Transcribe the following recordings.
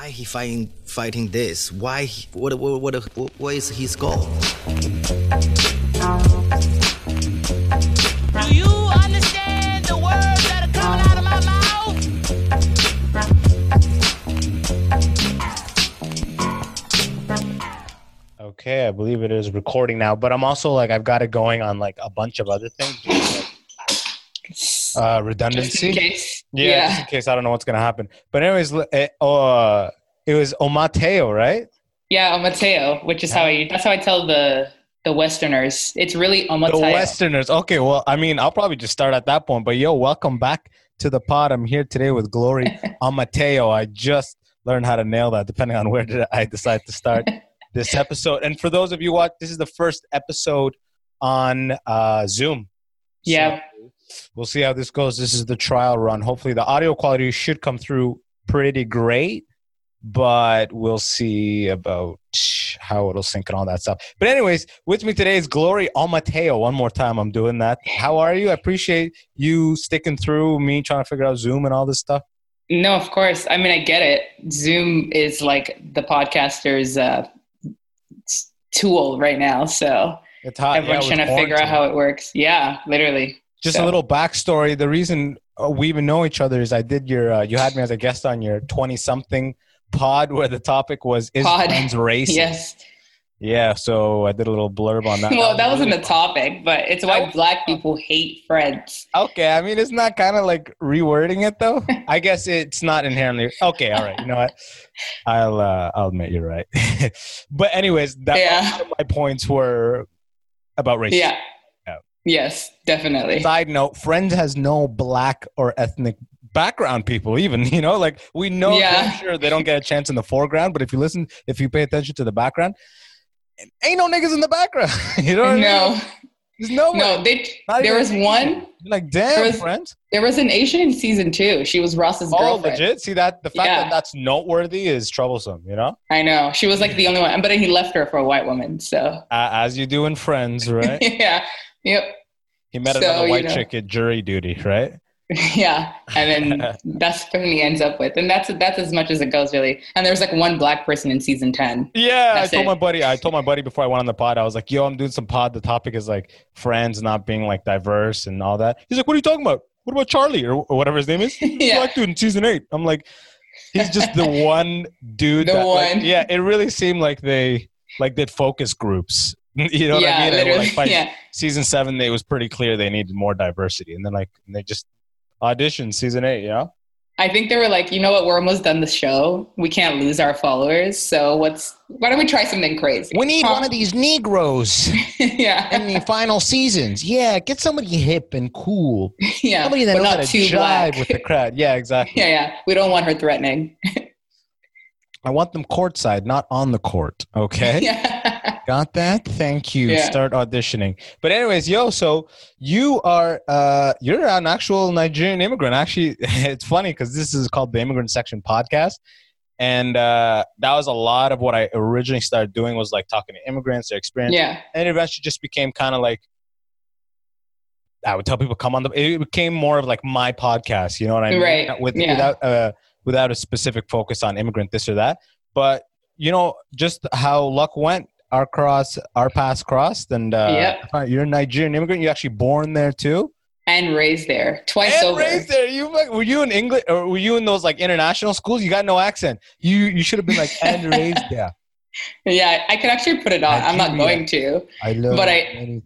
why he fighting this? Why? What is his goal? Do you understand the words that are coming out of my mouth? Okay, I believe it is recording now, but I'm also like I've got it going on like a bunch of other things. Redundancy. Just in case. Yeah, just in case I don't know what's gonna happen. But anyways, it was Omotayo, right? Yeah, Omotayo, which is that's how I tell the Westerners. It's really Omotayo. The Westerners. Okay, well, I mean, I'll probably just start at that point. But yo, welcome back to the pod. I'm here today with Glory Omotayo. I just learned how to nail that. Depending on where I decide to start this episode. And for those of you watch, this is the first episode on Zoom. Yeah. So, we'll see how this goes. This is the trial run. Hopefully the audio quality should come through pretty great, but we'll see about how it'll sync and all that stuff. But anyways, with me today is Glory Omotayo. One more time, I'm doing that. How are you? I appreciate you sticking through me trying to figure out Zoom and all this stuff. No, of course. I mean, I get it. Zoom is like the podcaster's tool right now. So it's hot. Everyone's trying to figure out how it works. Yeah, literally. Just a little backstory. The reason we even know each other is I did you had me as a guest on your 20-something pod where the topic was is friends racist? Yes. Yeah, so I did a little blurb on that. Well, that wasn't the topic, but it's why black people hate Friends. Okay, I mean, it's not kind of like rewording it though. I guess it's not inherently okay. All right, you know what? I'll admit you're right. But anyways, one of my points were about racism. Yeah. Yes, definitely. Side note, Friends has no black or ethnic background people even, you know, like we know for sure they don't get a chance in the foreground, but if you pay attention to the background, ain't no niggas in the background. You know what I mean? There's no one. No, there was one. Like, damn, Friends. There was an Asian in season 2. She was Ross's girlfriend. Oh, legit? See, the fact that that's noteworthy is troublesome, you know? I know. She was like the only one, but he left her for a white woman, so. As you do in Friends, right? Yeah. Yep. He met another white chick at jury duty, right? Yeah, and then that's who he ends up with, and that's as much as it goes, really. And there's like one black person in season 10. Yeah, I told my buddy before I went on the pod, I was like, "Yo, I'm doing some pod. The topic is like Friends not being like diverse and all that." He's like, "What are you talking about? What about Charlie or whatever his name is? Black dude in season 8." I'm like, "He's just the one dude." Like, yeah, it really seemed like they did focus groups. You know what I mean? Literally. Like, season 7, it was pretty clear they needed more diversity. And then they just auditioned season 8, you know? I think they were like, you know what? We're almost done the show. We can't lose our followers. So why don't we try something crazy? We need one of these Negroes in the final seasons. Yeah, get somebody hip and cool. Yeah, somebody that knows how to jive with the crowd. Yeah, exactly. Yeah. We don't want her threatening. I want them courtside, not on the court. Okay. Yeah. Got that? Thank you. Yeah. Start auditioning. But anyways, so you are you're an actual Nigerian immigrant. Actually, it's funny because this is called the Immigrant Section Podcast, and that was a lot of what I originally started doing was like talking to immigrants, their experience. Yeah. And it eventually just became kind of like I would tell people it became more of like my podcast. You know what I mean? Right. Without a specific focus on immigrant this or that. But, you know, just how luck went, our paths crossed. And you're a Nigerian immigrant. You're actually born there too. And raised there twice over. Raised there. Were you in England or were you in those like international schools? You got no accent. You should have been like, and raised there. Yeah, I could actually put it on. Nigeria. I'm not going to.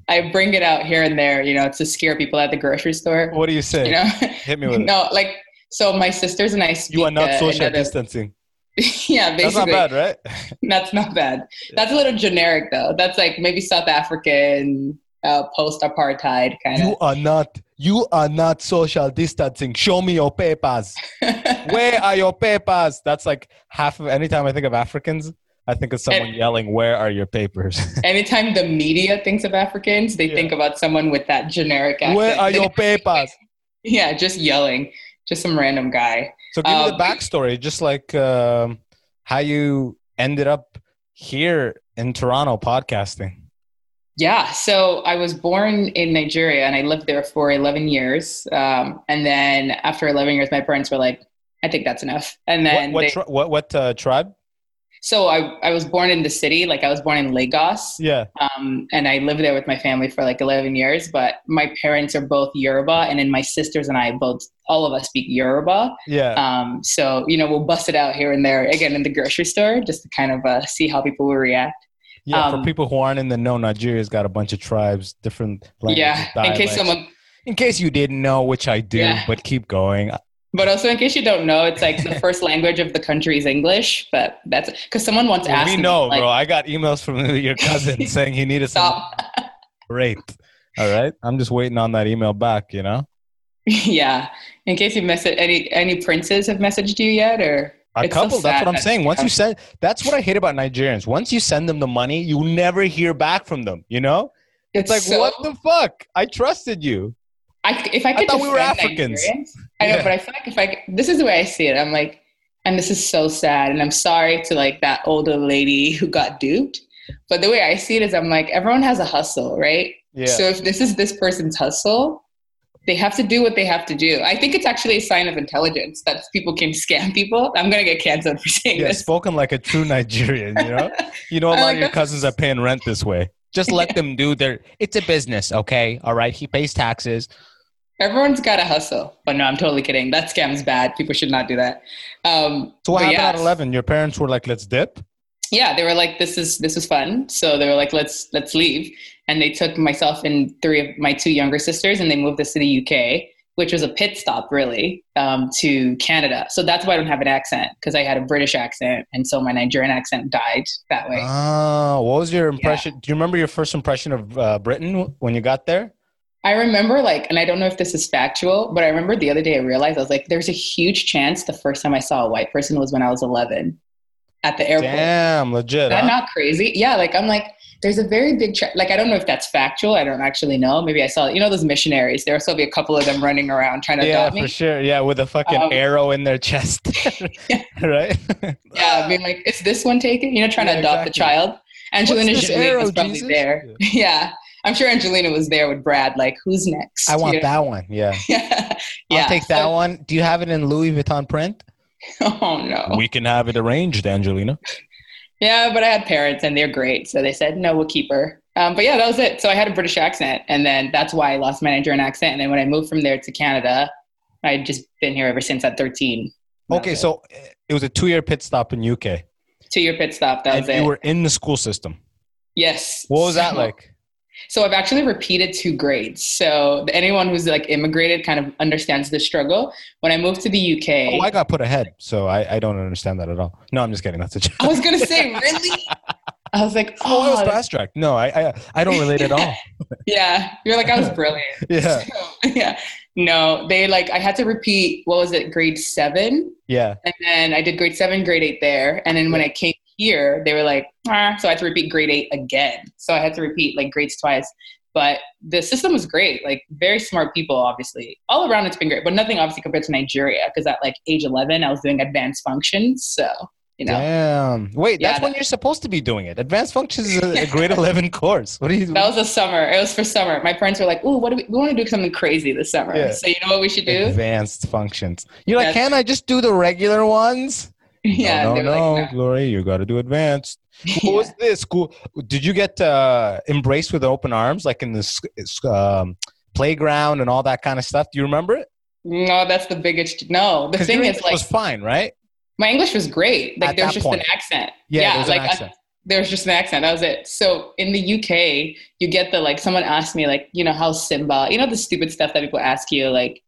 I bring it out here and there, you know, to scare people at the grocery store. What do you say? You know? Hit me with it. No, like... So my sisters and I speak. You are not social distancing. Yeah, basically. That's not bad, right? That's not bad. That's a little generic, though. That's like maybe South African post-apartheid kind of. You are not social distancing. Show me your papers. Where are your papers? That's like half of any time I think of Africans. I think of someone yelling, "Where are your papers?" Anytime the media thinks of Africans, they think about someone with that generic accent. Where are your papers? Yeah, just yelling. Just some random guy. So give me the backstory, just like how you ended up here in Toronto podcasting. Yeah, so I was born in Nigeria and I lived there for 11 years. And then after 11 years, my parents were like, I think that's enough. And then what tribe? So I was born in the city, like I was born in Lagos. Yeah. And I lived there with my family for like 11 years, but my parents are both Yoruba, and then my sisters and I both, all of us speak Yoruba. Yeah. So, you know, we'll bust it out here and there again in the grocery store just to kind of see how people will react. Yeah. For people who aren't in the know, Nigeria's got a bunch of tribes, different languages. Yeah. Dialects. In case you didn't know, which I do, yeah. But keep going. But also, in case you don't know, it's like the first language of the country is English. But that's because someone once asked me. We know, like, bro. I got emails from your cousin saying he needed some rape. All right. I'm just waiting on that email back, you know? Yeah. In case you messaged any princes have messaged you yet or? A couple. So that's what I'm saying. Once you send, that's what I hate about Nigerians. Once you send them the money, you never hear back from them, you know? It's like, so, what the fuck? I trusted you. I thought we were Africans. I know, yeah. But I feel like this is the way I see it. I'm like, and this is so sad. And I'm sorry to like that older lady who got duped. But the way I see it is I'm like, everyone has a hustle, right? Yeah. So if this is this person's hustle, they have to do what they have to do. I think it's actually a sign of intelligence that people can scam people. I'm going to get canceled for saying this. Yeah, spoken like a true Nigerian, you know? You know, a lot of your cousins are paying rent this way. Just let them do it's a business, okay? All right, he pays taxes. Everyone's got to hustle. But no, I'm totally kidding. That scam's bad. People should not do that. So what happened at 11? Your parents were like, let's dip? Yeah, they were like, this is fun. So they were like, let's leave. And they took myself and three of my two younger sisters and they moved us to the UK, which was a pit stop really, to Canada. So that's why I don't have an accent, because I had a British accent. And so my Nigerian accent died that way. Oh, what was your impression? Yeah. Do you remember your first impression of Britain when you got there? I remember like, and I don't know if this is factual, but I remember the other day I realized I was like, there's a huge chance the first time I saw a white person was when I was 11 at the airport. Damn, legit. I'm not crazy. Yeah. Like, I'm like, there's a very big, like, I don't know if that's factual. I don't actually know. Maybe I saw, you know, those missionaries, there'll still be a couple of them running around trying to adopt me. Yeah, for sure. Yeah. With a fucking arrow in their chest. Yeah. Right. Yeah. I mean, like, is this one taken? You know, trying to adopt the child. Angelina Jolie was probably there. Yeah. I'm sure Angelina was there with Brad, like, who's next? I want that one, yeah. I'll take that one. Do you have it in Louis Vuitton print? Oh, no. We can have it arranged, Angelina. Yeah, but I had parents, and they're great. So they said, no, we'll keep her. But yeah, that was it. So I had a British accent, and then that's why I lost my Nigerian accent. And then when I moved from there to Canada, I'd just been here ever since at 13. Okay, so it was a 2-year pit stop in UK. 2-year pit stop, that was it. And you were in the school system. Yes. What was that like? So I've actually repeated 2 grades. So anyone who's like immigrated kind of understands the struggle. When I moved to the UK. Oh, I got put ahead. So I don't understand that at all. No, I'm just kidding. That's a joke. I was going to say, really? I was like, oh. I was fast-tracked. No, I don't relate at all. Yeah. You're like, I was brilliant. Yeah. So, yeah. No, they like, I had to repeat, what was it? Grade 7. Yeah. And then I did grade 7, grade 8 there. And then when I came here, they were like, so I had to repeat grade 8 again. So I had to repeat like grades twice, but the system was great. Like very smart people, obviously all around. It's been great, but nothing obviously compared to Nigeria. Cause at like age 11, I was doing advanced functions. So, you know, damn. Wait, yeah, that's when you're supposed to be doing it. Advanced functions is a grade 11 course. What are you doing? That was a summer. It was for summer. My parents were like, ooh, we want to do something crazy this summer. Yeah. So you know what we should do? Advanced functions. You're like, can I just do the regular ones? Yeah, no, Glory, you got to do advanced. What was this? Cool. Did you get embraced with open arms, like in this playground and all that kind of stuff? Do you remember it? No, that's the biggest. No, the thing is, like, was fine, right? My English was great. Like, there was just an accent. Yeah, there's an accent. There was just an accent. That was it. So in the UK, you get the like. Someone asked me, like, you know, how's Simba? You know, the stupid stuff that people ask you, like,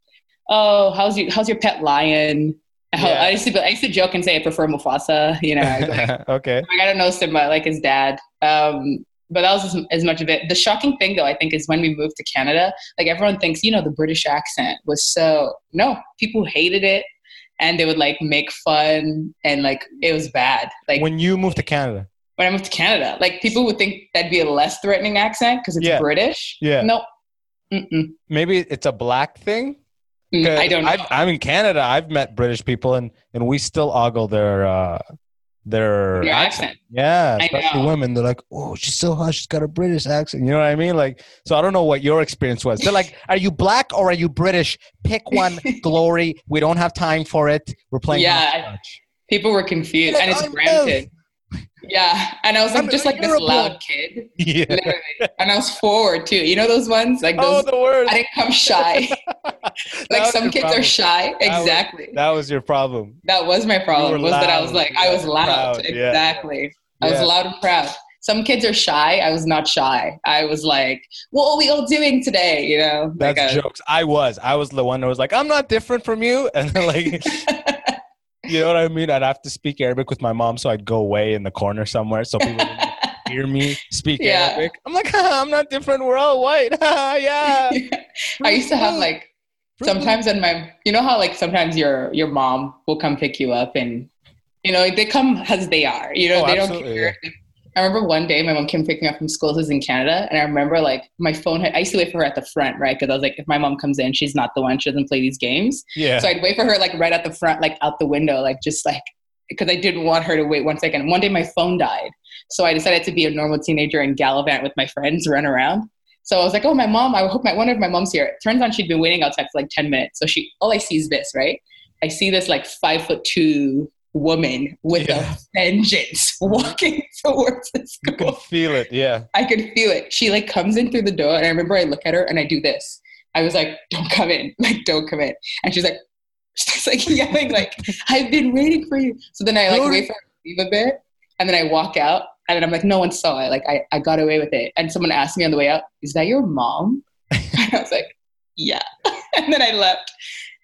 oh, how's your pet lion? Yeah. I used to joke and say I prefer Mufasa, you know. Like, okay. Like, I don't know Simba, like his dad. But that was as much of it. The shocking thing, though, I think, is when we moved to Canada, like everyone thinks, you know, the British accent was so – no, people hated it, and they would, like, make fun, and, like, it was bad. Like when you moved to Canada? When I moved to Canada. Like, people would think that'd be a less threatening accent because it's British. Yeah. No. Mm-mm. Maybe it's a black thing? I don't know. I'm in Canada. I've met British people and we still ogle their their accent. Yeah, especially women. They're like, oh, she's so hot. She's got a British accent. You know what I mean? Like, so I don't know what your experience was. They're like, are you black or are you British? Pick one, Glory. We don't have time for it. We're playing. Yeah, people were confused, and it's granted. Yeah, and I was like, just like this loud kid, literally. And I was forward too. You know those ones, like those. Oh, the worst. I didn't come shy. Like some kids are shy. Exactly. That was your problem. That was my problem. Was that I was like, I was loud. Exactly. I was loud and proud. Some kids are shy. I was not shy. I was like, what are we all doing today? You know. That's like jokes. I was the one that was like, I'm not different from you, and then like. You know what I mean? I'd have to speak Arabic with my mom, so I'd go away in the corner somewhere so people would hear me speak Arabic. I'm like, I'm not different. We're all white. Yeah. I used to have like sometimes in my, you know how like sometimes your mom will come pick you up and, you know, they come as they are. You know, they don't care. Yeah. I remember one day my mom came picking up from school. This is in Canada. And I remember like my phone had, I used to wait for her at the front, right? Because I was like, if my mom comes in, she's not the one. She doesn't play these games. Yeah. So I'd wait for her like right at the front, like out the window, like just like, because I didn't want her to wait 1 second. And one day my phone died. So I decided to be a normal teenager and gallivant with my friends, run around. So I was like, oh, my mom, I hope wonder if my mom's here. It turns out she'd been waiting outside for like 10 minutes. So all I see is this, right? I see this like 5'2" woman with a vengeance walking towards the school. You could feel it, yeah. I could feel it. She like comes in through the door, and I remember I look at her and I do this. I was like, "Don't come in! Like, don't come in!" And she's like yelling, like, "I've been waiting for you." So then I like wait for her to leave a bit, and then I walk out, and then I'm like, "No one saw it. Like, I got away with it." And someone asked me on the way out, "Is that your mom?" And I was like, "Yeah." And then I left.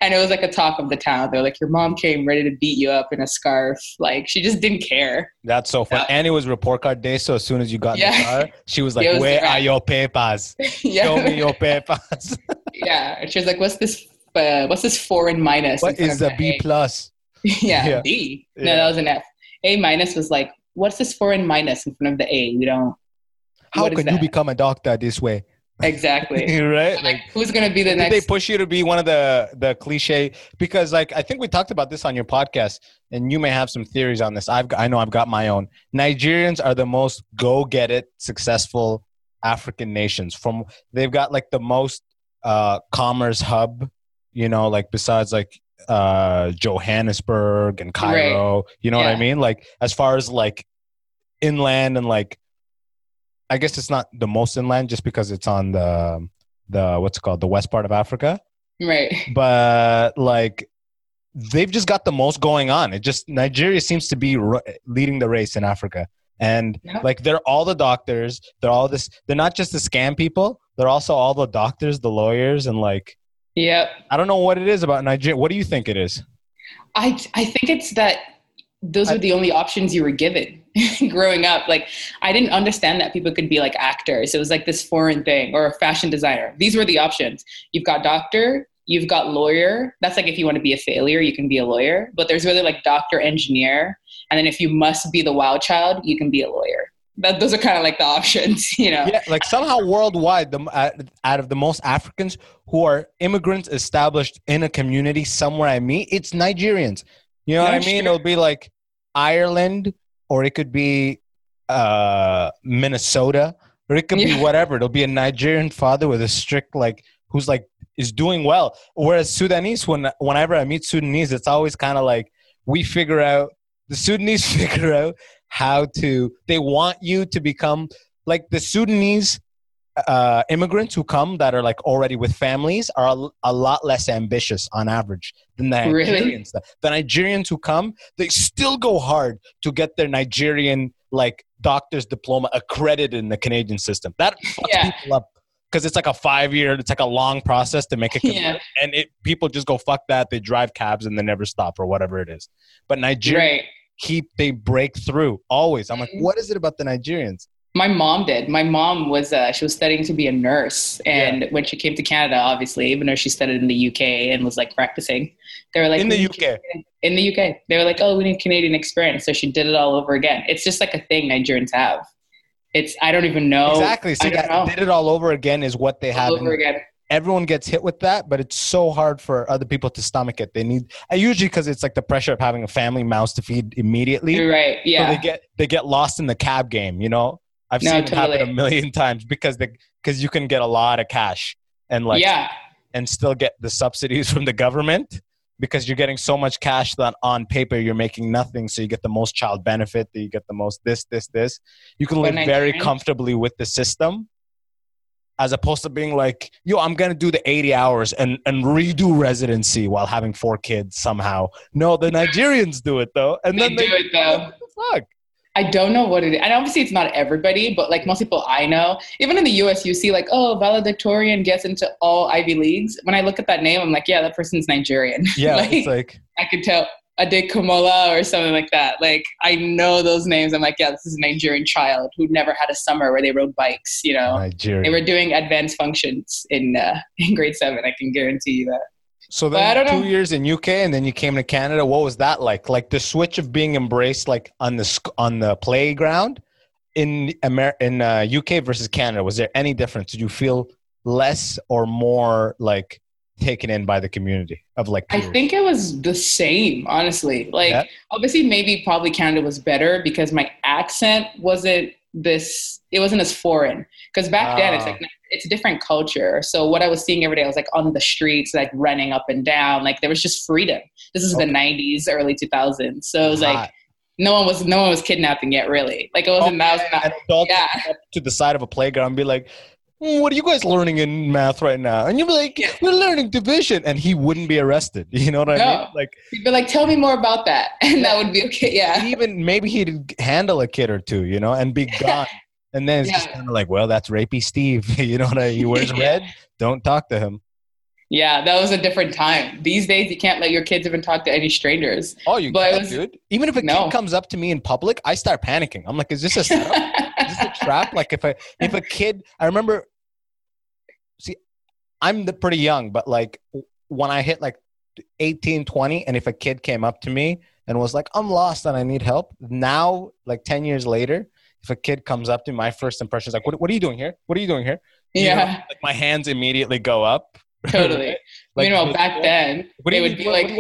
And it was like a talk of the town. They're like, your mom came ready to beat you up in a scarf. Like, she just didn't care. That's so funny. And it was report card day. So as soon as you got in the car, she was like, where are your papers? Show me your papers. Yeah. And she was like, what's this foreign minus? What is a B plus? Yeah, B. Yeah. No, that was an F. A minus was like, what's this foreign minus in front of the A? We don't. How can you become a doctor this way? Exactly. Right? So, like, who's going to be the next? Did they push you to be one of the cliche? Because like, I think we talked about this on your podcast and you may have some theories on this. I know I've got my own. Nigerians are the most go-get-it successful African nations. They've got like the most commerce hub, you know, like besides like Johannesburg and Cairo, right. You know what I mean? Like as far as like inland and like, I guess it's not the most inland just because it's on the west part of Africa. Right. But like they've just got the most going on. It just Nigeria seems to be leading the race in Africa. And like they're all the doctors, they're all this, they're not just the scam people, they're also all the doctors, the lawyers and like I don't know what it is about Nigeria. What do you think it is? I think it's that those were the only options you were given growing up. Like, I didn't understand that people could be like actors. It was like this foreign thing or a fashion designer. These were the options. You've got doctor, you've got lawyer. That's like, if you want to be a failure, you can be a lawyer, but there's really like doctor, engineer. And then if you must be the wild child, you can be a lawyer. Those are kind of like the options, you know? Yeah, like somehow worldwide, out of the most Africans who are immigrants established in a community somewhere I meet, it's Nigerians. You know what I mean? Sure. It'll be like Ireland, or it could be Minnesota, or it could be whatever. It'll be a Nigerian father with a strict like who's like is doing well. Whereas Sudanese, whenever I meet Sudanese, it's always kind of like the Sudanese figure out how to. They want you to become like the Sudanese immigrants who come that are like already with families are a lot less ambitious on average than the Nigerians. Really? The Nigerians who come, they still go hard to get their Nigerian like doctor's diploma accredited in the Canadian system. That fucks people up because it's like a 5-year, it's like a long process to make it. And people just go fuck that. They drive cabs and they never stop or whatever it is. But Nigerians they break through always. I'm like, what is it about the Nigerians? My mom did. My mom was she was studying to be a nurse, and when she came to Canada, obviously, even though she studied in the UK and was like practicing, they were like in the UK, they were like, oh, we need Canadian experience, so she did it all over again. It's just like a thing Nigerians have. I don't even know exactly. So did it all over again is what they have. All over again. everyone gets hit with that, but it's so hard for other people to stomach it. They need, usually because it's like the pressure of having a family, mouths to feed immediately. You're right. Yeah. So they get lost in the cab game, you know? I've seen it happen a million times because you can get a lot of cash and and still get the subsidies from the government because you're getting so much cash that on paper you're making nothing. So you get the most child benefit, you get the most this. You can live very comfortably with the system as opposed to being like, yo, I'm going to do the 80 hours and redo residency while having 4 kids somehow. No, the Nigerians do it though. And then they do it though. What the fuck? I don't know what it is. And obviously it's not everybody, but like most people I know, even in the US, you see like, oh, valedictorian gets into all Ivy Leagues. When I look at that name, I'm like, yeah, that person's Nigerian. Yeah, like, it's like... I could tell Adekomola or something like that. Like, I know those names. I'm like, yeah, this is a Nigerian child who never had a summer where they rode bikes, you know? Nigeria. They were doing advanced functions in grade 7. I can guarantee you that. So then 2 years in UK and then you came to Canada. What was that like? Like the switch of being embraced like on the playground in UK versus Canada. Was there any difference? Did you feel less or more like taken in by the community of like peers? I think it was the same, honestly. Like obviously probably Canada was better because my accent wasn't as foreign. Because back then it's like it's a different culture. So what I was seeing every day, I was like on the streets, like running up and down. Like there was just freedom. This is the 90s, early 2000s. So it was like no one was kidnapping yet, really. Like it wasn't up to the side of a playground and be like, what are you guys learning in math right now? And you'd be like, we're learning division. And he wouldn't be arrested. You know what I mean? Like he'd be like, tell me more about that. And that would be okay. Yeah. Even maybe he'd handle a kid or two, you know, and be gone. And then it's just kind of like, well, that's rapey Steve. You know what I mean? He wears red. Don't talk to him. Yeah, that was a different time. These days, you can't let your kids even talk to any strangers. Oh, you can, dude. Even if a kid comes up to me in public, I start panicking. I'm like, is this a setup? Is this a trap? Like if a kid, I remember, see, I'm pretty young, but like when I hit like 18, 20, and if a kid came up to me and was like, I'm lost and I need help. Now, like 10 years later, if a kid comes up to me, my first impression is like, what are you doing here? What are you doing here? You know, like my hands immediately go up. Totally. Like, meanwhile, back then, it would be like,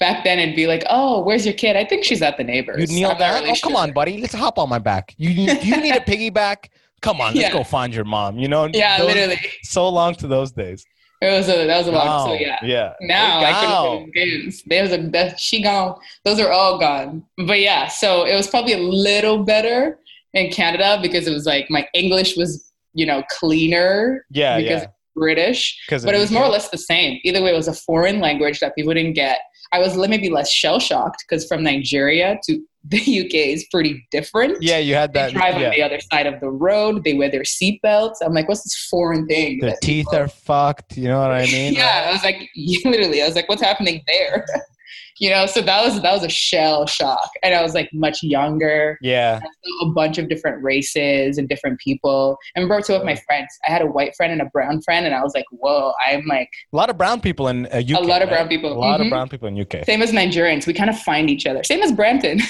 back then it'd be like, oh, where's your kid? I think she's at the neighbor's. You'd kneel down. Oh, come on, buddy. Let's hop on my back. You need a piggyback? Come on, let's go find your mom. You know? Yeah, literally. So long to those days. That was a long time. Yeah. Now I couldn't play games. She gone. Those are all gone. But yeah, so it was probably a little better in Canada because it was like my English was, you know, cleaner. Yeah, because British. But it was more or less the same. Either way, it was a foreign language that people didn't get. I was maybe less shell-shocked because from Nigeria to the UK is pretty different. Yeah, you had that. They drive on the other side of the road. They wear their seatbelts. I'm like, what's this foreign thing? The teeth are fucked. You know what I mean? Yeah, I was like, what's happening there? You know, so that was a shell shock. And I was like much younger. Yeah. A bunch of different races and different people. I remember two of my friends. I had a white friend and a brown friend. And I was like, whoa, I'm like. A lot of brown people in UK. A lot of brown people in UK. Same as Nigerians. We kind of find each other. Same as Brampton.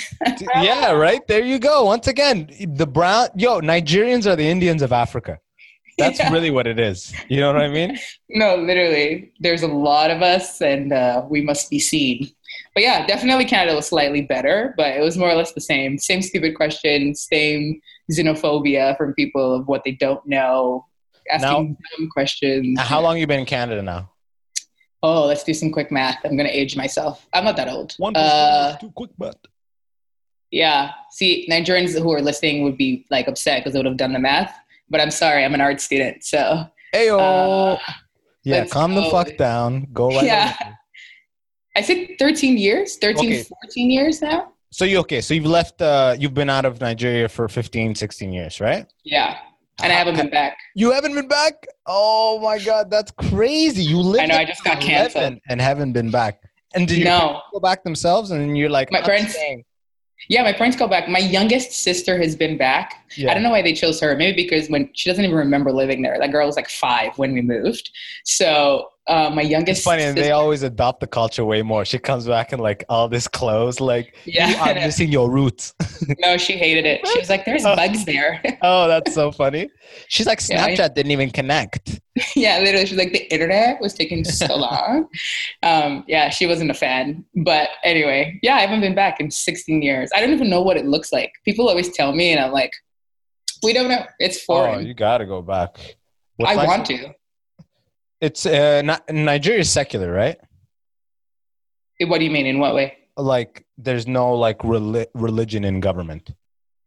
Yeah, right. There you go. Once again, Nigerians are the Indians of Africa. That's really what it is. You know what I mean? No, literally. There's a lot of us and we must be seen. But yeah, definitely Canada was slightly better, but it was more or less the same. Same stupid questions, same xenophobia from people of what they don't know, asking dumb questions. How long have you been in Canada now? Oh, let's do some quick math. I'm going to age myself. I'm not that old. 1% is too quick math. Yeah. See, Nigerians who are listening would be like upset because they would have done the math. But I'm sorry, I'm an art student, so. Ayo. Yeah, calm the fuck down. Go right away. I think 13 years, 14 years now. So you've left, you've been out of Nigeria for 15, 16 years, right? Yeah, and I haven't been back. You haven't been back? Oh my God, that's crazy. You lived I just got canceled. And haven't been back. And did your parents go back themselves? And you're like, my parents saying. Yeah, my parents go back. My youngest sister has been back. Yeah. I don't know why they chose her. Maybe because when she doesn't even remember living there. That girl was like 5 when we moved. So my youngest it's funny, sister, and they always adopt the culture way more. She comes back in like all this clothes, like, yeah, you are missing your roots. No, she hated it. She was like, there's bugs there. Oh, that's so funny. She's like, Snapchat didn't even connect. Yeah, literally. She's like, the internet was taking so long. Yeah, she wasn't a fan. But anyway, yeah, I haven't been back in 16 years. I don't even know what it looks like. People always tell me, and I'm like, we don't know. It's foreign. Oh, you got to go back. I want to. It's Nigeria is secular, right? What do you mean? In what way? Like, there's no like religion in government.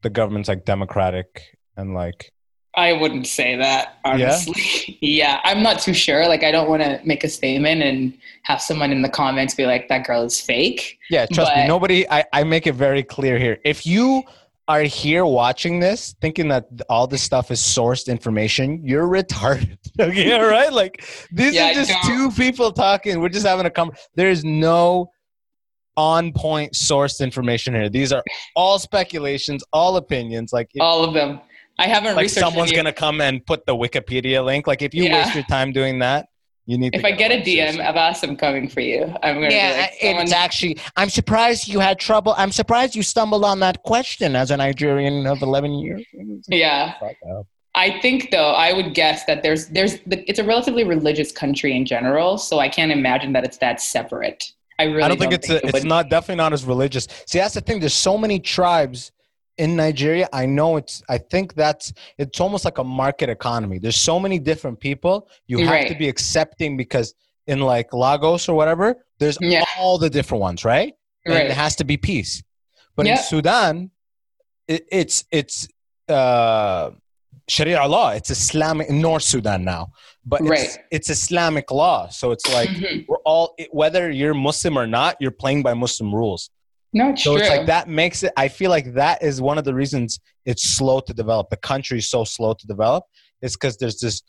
The government's like democratic and like. I wouldn't say that, honestly. Yeah, I'm not too sure. Like, I don't want to make a statement and have someone in the comments be like, "That girl is fake." Yeah, trust me. Nobody. I make it very clear here. If you are here watching this thinking that all this stuff is sourced information, you're retarded. Okay, all right? Like, these are just two people talking. We're just having a conversation. There's no on-point sourced information here. These are all speculations, all opinions. Like all of them. I haven't researched. Like, someone's going to come and put the Wikipedia link. Like, if you waste your time doing that, you need to. If I get a DM of us, I'm coming for you. I'm going to be like, it's actually, I'm surprised you had trouble. I'm surprised you stumbled on that question as a Nigerian of 11 years. Yeah. I think, though, I would guess that it's a relatively religious country in general. So I can't imagine that it's that separate. I don't think it's definitely not as religious. See, that's the thing. There's so many tribes in Nigeria. I think it's almost like a market economy. There's so many different people you have to be accepting, because in like Lagos or whatever, there's all the different ones, right? And it has to be peace. But in Sudan, it's Sharia law. It's Islamic in North Sudan now, but it's Islamic law. So it's like we're all, whether you're Muslim or not, you're playing by Muslim rules. No, it's true. It's like that makes it. I feel like that is one of the reasons it's slow to develop. The country is so slow to develop. It's because there's this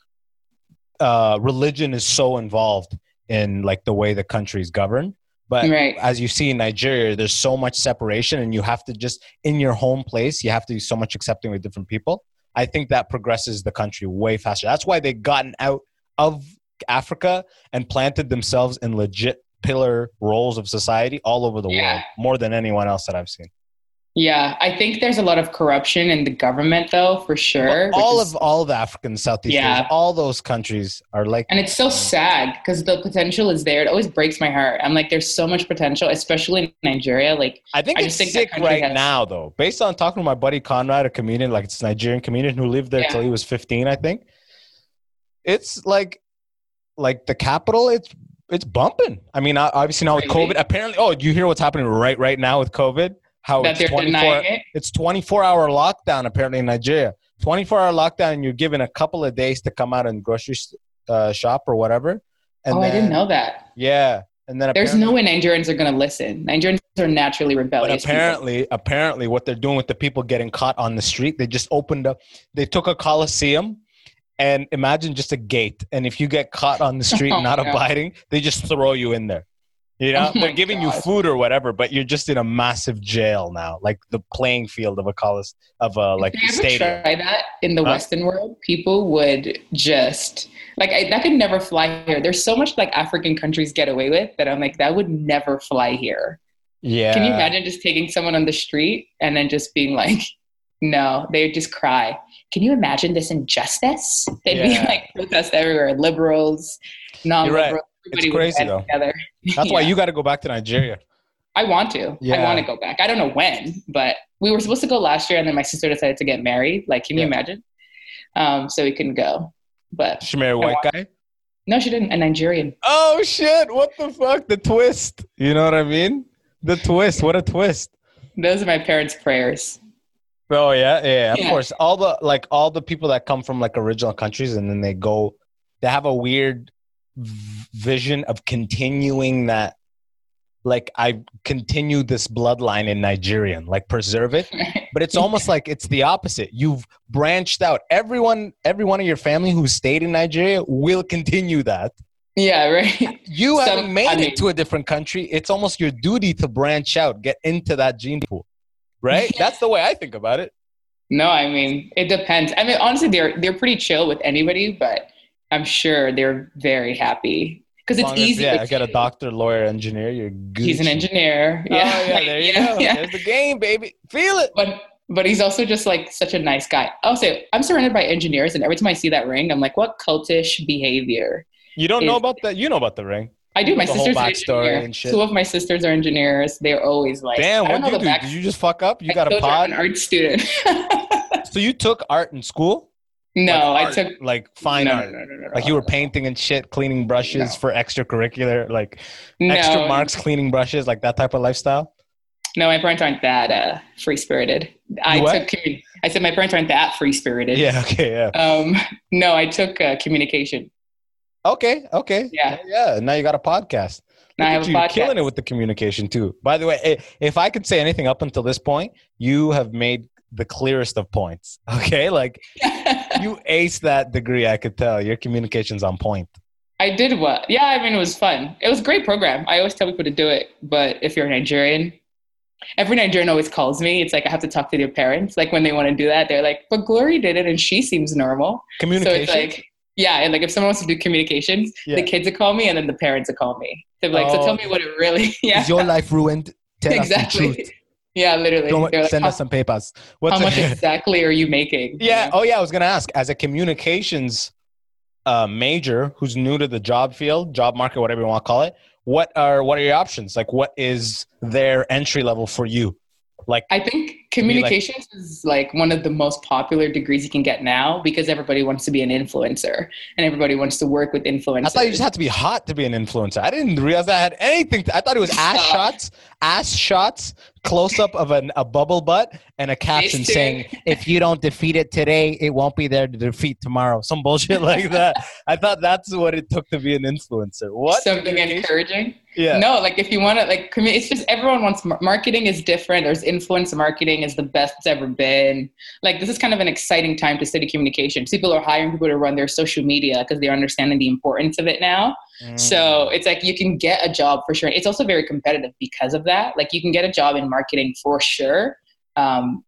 religion is so involved in like the way the country is governed. But as you see in Nigeria, there's so much separation, and you have to just in your home place, you have to be so much accepting with different people. I think that progresses the country way faster. That's why they've gotten out of Africa and planted themselves in legit pillar roles of society all over the world, more than anyone else that I've seen. Yeah, I think there's a lot of corruption in the government, though, for sure. Well, all of African Southeast Asia, all those countries are like, and it's so sad because the potential is there. It always breaks my heart. I'm like, there's so much potential, especially in Nigeria. Like, I just think sick right now, though. Based on talking to my buddy Conrad, a comedian, like it's a Nigerian comedian who lived there till he was 15, I think. It's like the capital. It's bumping. I mean, obviously now with COVID, apparently, do you hear what's happening right now with COVID? How that it's 24, it's 24-hour lockdown apparently in Nigeria. 24-hour lockdown, and you're given a couple of days to come out and grocery shop or whatever. And I didn't know that. Yeah. And then there's no way Nigerians are going to listen. Nigerians are naturally rebellious. But apparently what they're doing with the people getting caught on the street, they just opened up. They took a coliseum. And imagine just a gate. And if you get caught on the street not abiding, they just throw you in there. You know, they're giving you food or whatever, but you're just in a massive jail now, like the playing field of a college, of a like stadium. Try that in the Western world, people would just like that could never fly here. There's so much like African countries get away with that I'm like, that would never fly here. Yeah. Can you imagine just taking someone on the street and then just being like, no, they would just cry. Can you imagine this injustice? They'd be like protests everywhere. Liberals, non-liberals. Right. It's crazy though. Together. That's why you got to go back to Nigeria. I want to. Yeah. I want to go back. I don't know when, but we were supposed to go last year, and then my sister decided to get married. Like, can you imagine? So we couldn't go. But she married a white guy? No, she didn't. A Nigerian. Oh shit! What the fuck? The twist. You know what I mean? The twist. What a twist. Those are my parents' prayers. Oh yeah, of course. All the people that come from like original countries, and then they have a weird vision of continuing that. Like, I continue this bloodline in Nigerian, like preserve it, but it's almost like it's the opposite. You've branched out. Every one of your family who stayed in Nigeria will continue that. Yeah, right. You haven't made it to a different country. It's almost your duty to branch out, get into that gene pool. Right? That's the way I think about it. No, I mean, it depends. I mean, honestly, they're pretty chill with anybody, but I'm sure they're very happy. Because it's easy. Yeah, I got a doctor, lawyer, engineer. You're good. He's an engineer. Yeah. Oh, yeah, there you go. Yeah. There's the game, baby. Feel it. But he's also just like such a nice guy. I'll say I'm surrounded by engineers, and every time I see that ring, I'm like, what cultish behavior? You don't know about that. You know about the ring. I do. My sisters are engineers. Two of my sisters are engineers. They're always like, damn, what do you do? Did you just fuck up? You got a pod? I'm an art student. So you took art in school? No, like art, I took like fine art. No. Like you were painting and shit, cleaning brushes for extracurricular, like extra marks, cleaning brushes, like that type of lifestyle. No, my parents aren't that free-spirited. I said my parents aren't that free-spirited. Yeah, okay, yeah. No, I took communication. Okay. Yeah. Now you got a podcast. Now I have a podcast. You're killing it with the communication too. By the way, if I could say anything up until this point, you have made the clearest of points. Okay, like you aced that degree. I could tell your communication's on point. I did what? Yeah, I mean it was fun. It was a great program. I always tell people to do it, but if you're a Nigerian. Every Nigerian always calls me. It's like I have to talk to their parents. Like when they want to do that, they're like, "But Glory did it, and she seems normal." Communication. So it's like, yeah, and like if someone wants to do communications, the kids would call me, and then the parents would call me. They're like, "So tell me what it really." Yeah. Is your life ruined? Tell us the truth. Yeah, literally. Send us some papers. How much exactly are you making? Yeah. You know? Oh yeah, I was gonna ask. As a communications major who's new to the job field, job market, whatever you want to call it. What are your options? Like, what is their entry level for you? Like, I think communications is like one of the most popular degrees you can get now because everybody wants to be an influencer and everybody wants to work with influencers. I thought you just had to be hot to be an influencer. I didn't realize that I had anything. I thought it was ass shots, close up of a bubble butt and a caption saying, "If you don't defeat it today, it won't be there to defeat tomorrow." Some bullshit like that. I thought that's what it took to be an influencer. What? Something encouraging. Yeah. No, like if you want to, like, it's just everyone wants marketing is different. There's influencer marketing is the best it's ever been. Like this is kind of an exciting time to study communications. People are hiring people to run their social media because they're understanding the importance of it now. Mm. So it's like you can get a job for sure. It's also very competitive because of that. Like you can get a job in marketing for sure.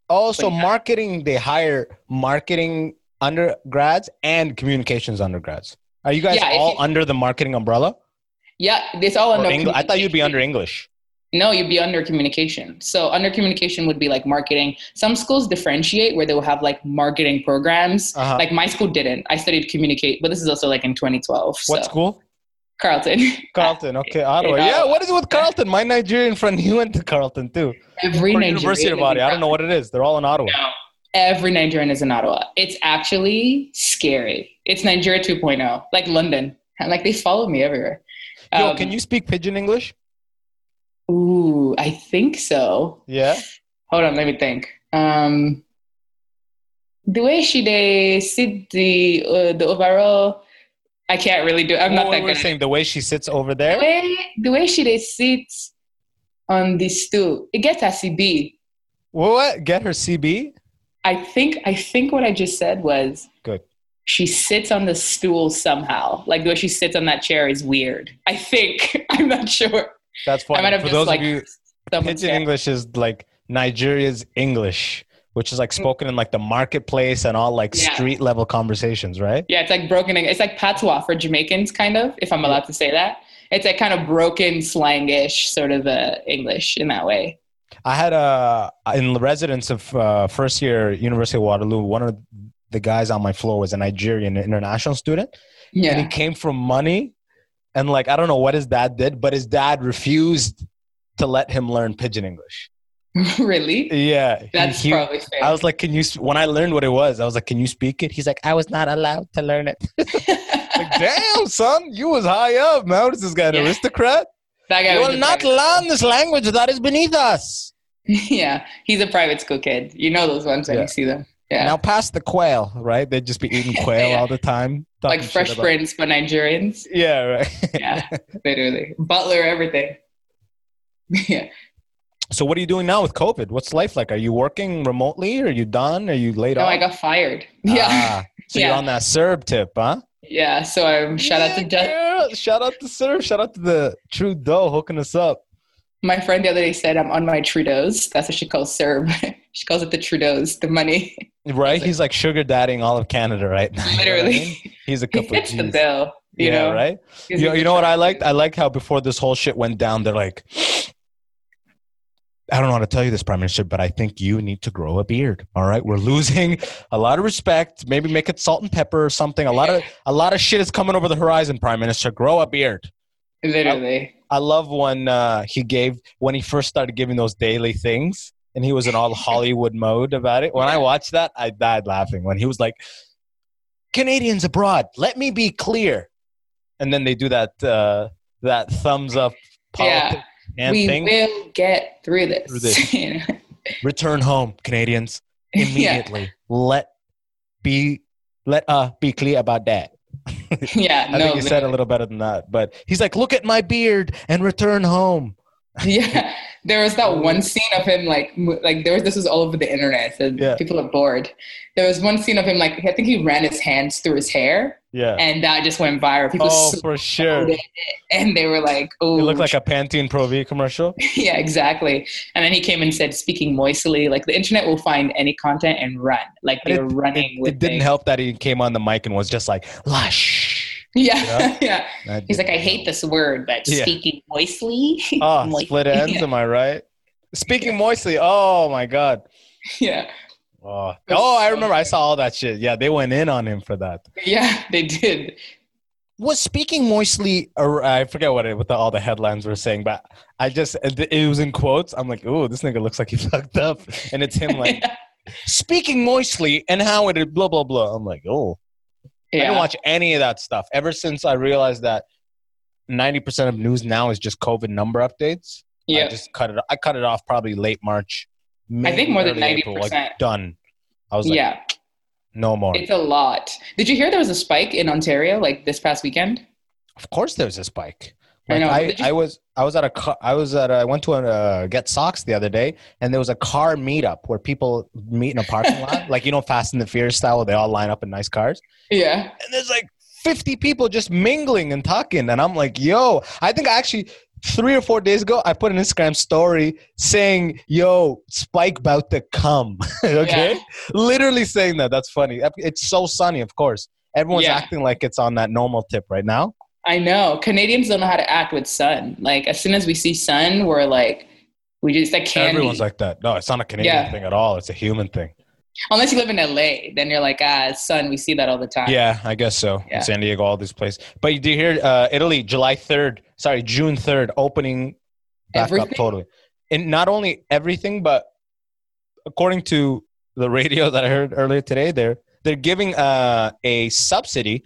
Also marketing, they hire marketing undergrads and communications undergrads. Are you guys all under the marketing umbrella? Yeah, it's all under English. I thought you'd be under English. No, you'd be under communication. So under communication would be like marketing. Some schools differentiate where they will have like marketing programs. Uh-huh. Like my school didn't. I studied communicate, but this is also like in 2012. What school? Carleton. Okay, Ottawa. Yeah, what is it with Carleton? My Nigerian friend, he went to Carleton too. Every Nigerian. University of Ottawa. I don't know what it is. They're all in Ottawa. No, every Nigerian is in Ottawa. It's actually scary. It's Nigeria 2.0, like London. Like they follow me everywhere. Yo, can you speak Pidgin English? Ooh, I think so. Yeah? Hold on, let me think. The way they sit the overall, I can't really do it. I'm not that good. We're saying the way she sits over there? The way they sits on the stool. It gets her CB. What? Get her CB? I think what I just said was... Good. She sits on the stool somehow. Like the way she sits on that chair is weird. I think. I'm not sure. That's funny. I might have for just those like of you, Pidgin English is like Nigeria's English, which is like spoken in like the marketplace and all like street level conversations, right? Yeah, it's like broken. It's like patois for Jamaicans, kind of, if I'm allowed to say that. It's like kind of broken, slangish sort of English in that way. I had in the residence of first year University of Waterloo, one of the guys on my floor was a Nigerian international student. Yeah. And he came from money. And like, I don't know what his dad did, but his dad refused to let him learn Pidgin English. Really? Yeah. That's probably fair. I was like, when I learned what it was, I was like, can you speak it? He's like, I was not allowed to learn it. Like, damn, son, you was high up, man. What is this guy, an aristocrat? That guy will not learn this language that is beneath us. Yeah. He's a private school kid. You know those ones when you see them. Yeah. Now pass the quail, right? They'd just be eating quail all the time. Like Fresh Prince for Nigerians. Yeah, right. Yeah, literally. Butler, everything. Yeah. So what are you doing now with COVID? What's life like? Are you working remotely? Are you done? Are you laid off? No, I got fired. Yeah. So you're on that CERB tip, huh? Yeah, so shout out to CERB. Shout out to the Trudeau hooking us up. My friend the other day said, I'm on my Trudeaus. That's what she calls CERB. She calls it the Trudeaus, the money. Right? He's like sugar daddying all of Canada right now. Literally. Right? He's a couple of G's. He fits the bill. You know? Right? You know what I liked? I liked how before this whole shit went down, they're like, I don't know how to tell you this, Prime Minister, but I think you need to grow a beard. All right, we're losing a lot of respect. Maybe make it salt and pepper or something. A lot of shit is coming over the horizon, Prime Minister. Grow a beard. Literally. I love when he first started giving those daily things, and he was in all Hollywood mode about it. When I watched that, I died laughing. When he was like, Canadians abroad, let me be clear, and then they do that that thumbs up politics. Yeah. We will get through this. You know? Return home, Canadians, immediately. Yeah. Let us be clear about that. I think he said a little better than that, but he's like, "Look at my beard and return home." Yeah, there was that one scene of him like there was this was all over the internet, so people are bored. There was one scene of him like I think he ran his hands through his hair. Yeah, and that just went viral. People for sure. And they were like, "Oh, it looked like a Pantene Pro V commercial." Yeah, exactly. And then he came and said, "Speaking moistly, like the internet will find any content and run." Like they were running. It didn't help that he came on the mic and was just like, "Lush." Yeah, you know? Yeah. He's like, "I hate this word, but speaking moistly." Oh, moistly. Split ends. Yeah. Am I right? Speaking moistly. Oh my god. Yeah. Oh, I remember. I saw all that shit. Yeah, they went in on him for that. Yeah, they did. Was speaking moistly, I forget what all the headlines were saying, but it was in quotes. I'm like, ooh, this nigga looks like he fucked up. And it's him like, speaking moistly and how it blah, blah, blah. I'm like, oh. Yeah. I didn't watch any of that stuff. Ever since I realized that 90% of news now is just COVID number updates. Yeah. I just cut it. I cut it off probably late March. Maybe I think more than 90%. April, like, done. I was like, no more. It's a lot. Did you hear there was a spike in Ontario like this past weekend? Of course, there was a spike. Like, I know. I went to get socks the other day, and there was a car meetup where people meet in a parking lot, like Fast and the Furious style. Where they all line up in nice cars. Yeah. And there's like 50 people just mingling and talking, and I'm like, yo, I think I actually. 3 or 4 days ago, I put an Instagram story saying, yo, spike about to come. Okay? Yeah. Literally saying that. That's funny. It's so sunny, of course. Everyone's acting like it's on that normal tip right now. I know. Canadians don't know how to act with sun. Like, as soon as we see sun, we're like, we just like candy. Everyone's like that. No, it's not a Canadian thing at all. It's a human thing. Unless you live in LA, then you're like, sun, we see that all the time. Yeah, I guess so. Yeah. In San Diego, all these places. But you do hear Italy, June 3rd, opening back everything up totally. And not only everything, but according to the radio that I heard earlier today, they're giving a subsidy.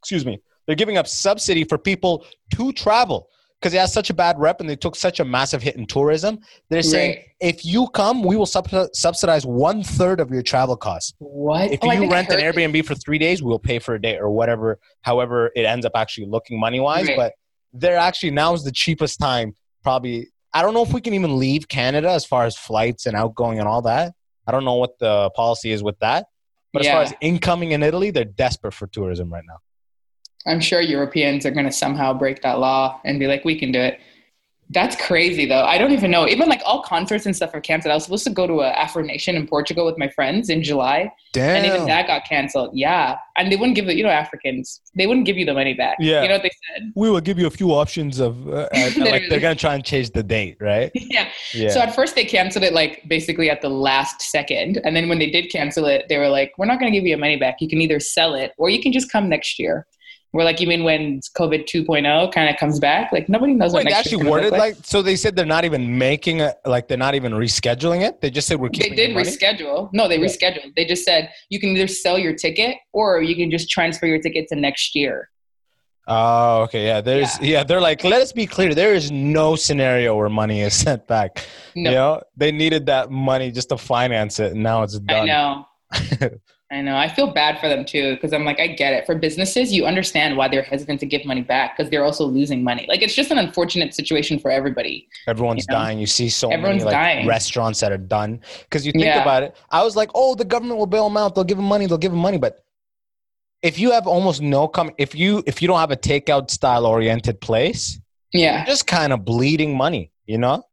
Excuse me. They're giving up subsidy for people to travel. Because it has such a bad rep and they took such a massive hit in tourism. They're saying, if you come, we will subsidize 1/3 of your travel costs. What? If you rent an Airbnb for 3 days, we'll pay for a day or whatever, however it ends up actually looking money-wise. Right. But they're actually, now is the cheapest time probably. I don't know if we can even leave Canada as far as flights and outgoing and all that. I don't know what the policy is with that. But as far as incoming in Italy, they're desperate for tourism right now. I'm sure Europeans are going to somehow break that law and be like, we can do it. That's crazy, though. I don't even know. Even like all concerts and stuff are canceled. I was supposed to go to an Afro Nation in Portugal with my friends in July. Damn. And even that got canceled. Yeah. And they wouldn't give it, Africans, they wouldn't give you the money back. Yeah. You know what they said? We will give you a few options of, like they're going to try and change the date, right? Yeah. So at first they canceled it like basically at the last second. And then when they did cancel it, they were like, we're not going to give you your money back. You can either sell it or you can just come next year. We're like, you mean when COVID 2.0 kind of comes back? Like, nobody knows what next year's going to look like. They actually worded like, so they said they're not even making it, like they're not even rescheduling it. They just said we're keeping it. They did reschedule. No, they rescheduled. They just said you can either sell your ticket or you can just transfer your ticket to next year. Oh, okay. Yeah. They're like, let us be clear. There is no scenario where money is sent back. No. You know, they needed that money just to finance it and now it's done. I know. I feel bad for them too because I'm like, I get it. For businesses, you understand why they're hesitant to give money back because they're also losing money. Like, it's just an unfortunate situation for everybody. Everyone's dying. You see so many like, restaurants that are done because you think about it. I was like, oh, the government will bail them out. They'll give them money. But if you have almost no if you don't have a takeout style oriented place, you're just kind of bleeding money, you know?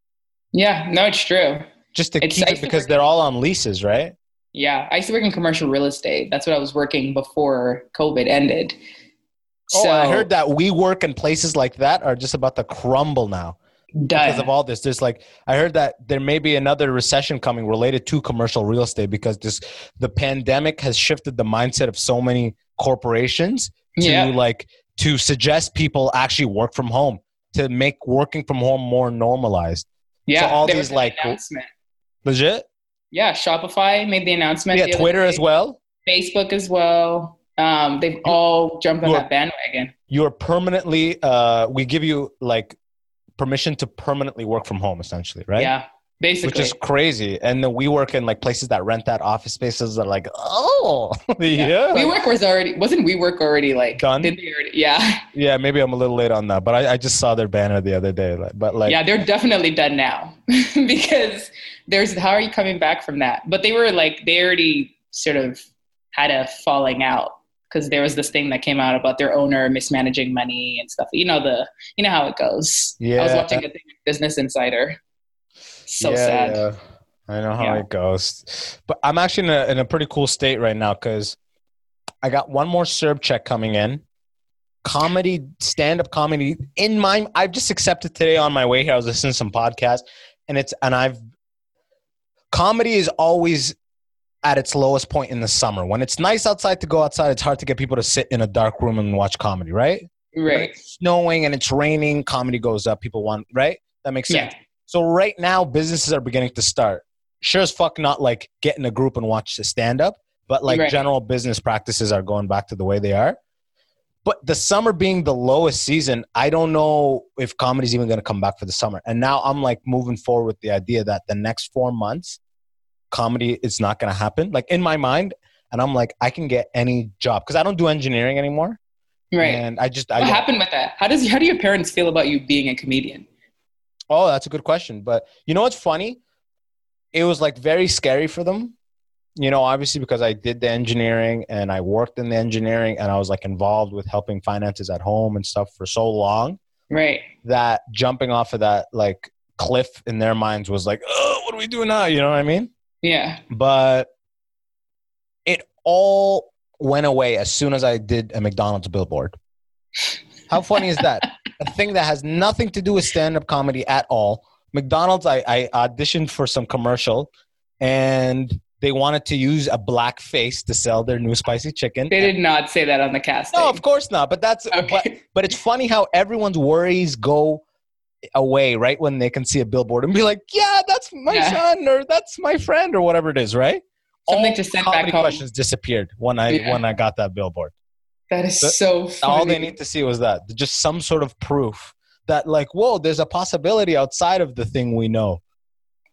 Yeah. No, it's true. Just to keep it because they're all on leases, right? Yeah, I used to work in commercial real estate. That's what I was working before COVID ended. So, I heard that WeWork and places like that are just about to crumble now because of all this. There's like, I heard that there may be another recession coming related to commercial real estate because the pandemic has shifted the mindset of so many corporations to to suggest people actually work from home, to make working from home more normalized. Yeah. So all these like legit. Yeah. Shopify made the announcement. Yeah. Twitter as well. Facebook as well. They've all jumped on that bandwagon. You're permanently, we give you like permission to permanently work from home essentially, right? Yeah, basically. Which is crazy. And then WeWork and like places that rent that office spaces are like, WeWork wasn't WeWork already like done? Yeah. Yeah, maybe I'm a little late on that, but I just saw their banner the other day. Yeah, they're definitely done now because how are you coming back from that? But they were like, they already sort of had a falling out because there was this thing that came out about their owner mismanaging money and stuff. You know how it goes. Yeah. I was watching a thing with Business Insider. So sad. Yeah. I know how it goes. But I'm actually in a pretty cool state right now because I got one more CERB check coming in. Comedy, stand-up comedy. I've just accepted today on my way here. I was listening to some podcasts comedy is always at its lowest point in the summer. When it's nice outside to go outside, it's hard to get people to sit in a dark room and watch comedy, right? Right. When it's snowing and it's raining, comedy goes up. People want, right? That makes sense. Yeah. So right now, businesses are beginning to start. Sure as fuck not like get in a group and watch the stand-up, but like general business practices are going back to the way they are. But the summer being the lowest season, I don't know if comedy's even going to come back for the summer. And now I'm like moving forward with the idea that the next 4 months, comedy is not going to happen. Like in my mind, and I'm like, I can get any job because I don't do engineering anymore. Right. And what happened with that? How do your parents feel about you being a comedian? Oh, that's a good question. But you know what's funny? It was like very scary for them. You know, obviously because I did the engineering and I worked in the engineering and I was like involved with helping finances at home and stuff for so long. Right. That jumping off of that like cliff in their minds was like, oh, what do we do now? You know what I mean? Yeah. But it all went away as soon as I did a McDonald's billboard. How funny is that? A thing that has nothing to do with stand-up comedy at all. McDonald's, I auditioned for some commercial and they wanted to use a black face to sell their new spicy chicken. They did not say that on the casting. No, of course not. But that's okay. But it's funny how everyone's worries go away right when they can see a billboard and be like, yeah, that's my son or that's my friend or whatever it is, right? Something all to send back home. Questions disappeared when I got that billboard. That is so funny. All they need to see was that just some sort of proof that like, whoa, there's a possibility outside of the thing we know.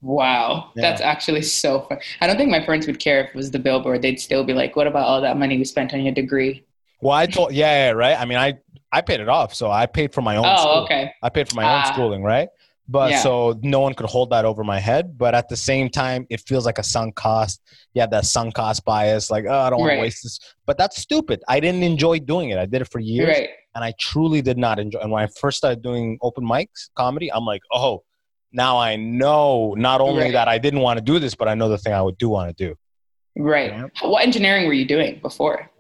Wow. Yeah. That's actually so funny. I don't think my parents would care if it was the billboard. They'd still be like, what about all that money we spent on your degree? Well, right? I mean, I paid it off. So I paid for my own school. Oh, okay. I paid for my own schooling, right? But so no one could hold that over my head. But at the same time, it feels like a sunk cost. You have that sunk cost bias. Like, oh, I don't want to waste this. But that's stupid. I didn't enjoy doing it. I did it for years. Right. And I truly did not enjoy it. And when I first started doing open mics, comedy, I'm like, oh, now I know not only that I didn't want to do this, but I know the thing I would do want to do. Right. You know? What engineering were you doing before?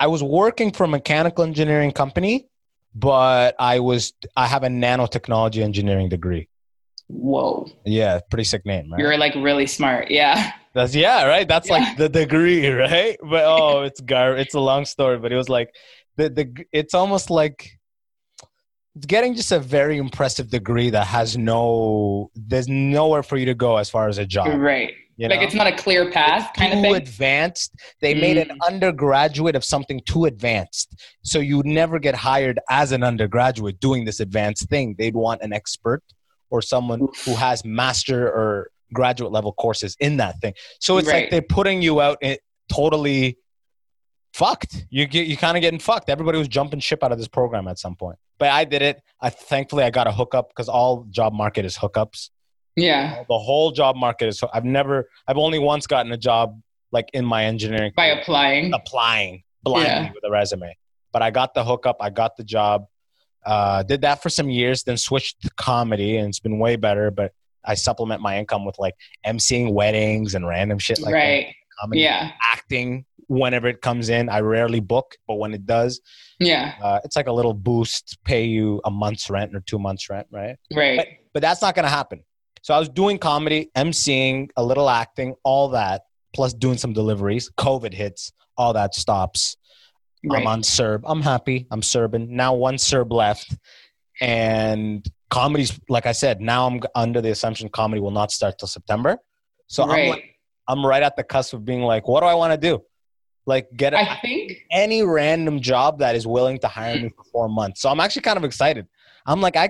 I was working for a mechanical engineering company, but I have a nanotechnology engineering degree. Whoa. Yeah, pretty sick name, right? You're like really smart. Yeah. That's like the degree, right? But it's it's a long story, but it was like it's almost like getting just a very impressive degree that there's nowhere for you to go as far as a job. Right. You know? Like it's not a clear path kind of thing. Too advanced. They made an undergraduate of something too advanced. So you would never get hired as an undergraduate doing this advanced thing. They'd want an expert or someone who has master or graduate level courses in that thing. So it's like they're putting you out totally fucked. You're kind of getting fucked. Everybody was jumping ship out of this program at some point. But I did it. Thankfully, I got a hookup because all job market is hookups. Yeah. The whole job market is, I've only once gotten a job like in my engineering. By applying blindly with a resume. But I got the hookup. I got the job. Did that for some years, then switched to comedy and it's been way better. But I supplement my income with like emceeing weddings and random shit like that. Comedy, acting. whenever it comes in. I rarely book, but when it does, it's like a little boost, pay you a month's rent or 2 months rent, right? Right. But that's not going to happen. So I was doing comedy, emceeing, a little acting, all that, plus doing some deliveries. COVID hits, all that stops. Right. I'm on CERB. I'm happy. I'm CERBing. Now one CERB left. And comedy's, like I said, now I'm under the assumption comedy will not start till September. So right. I'm right at the cusp of being like, what do I want to do? Like get any random job that is willing to hire me for 4 months. So I'm actually kind of excited. I'm like, I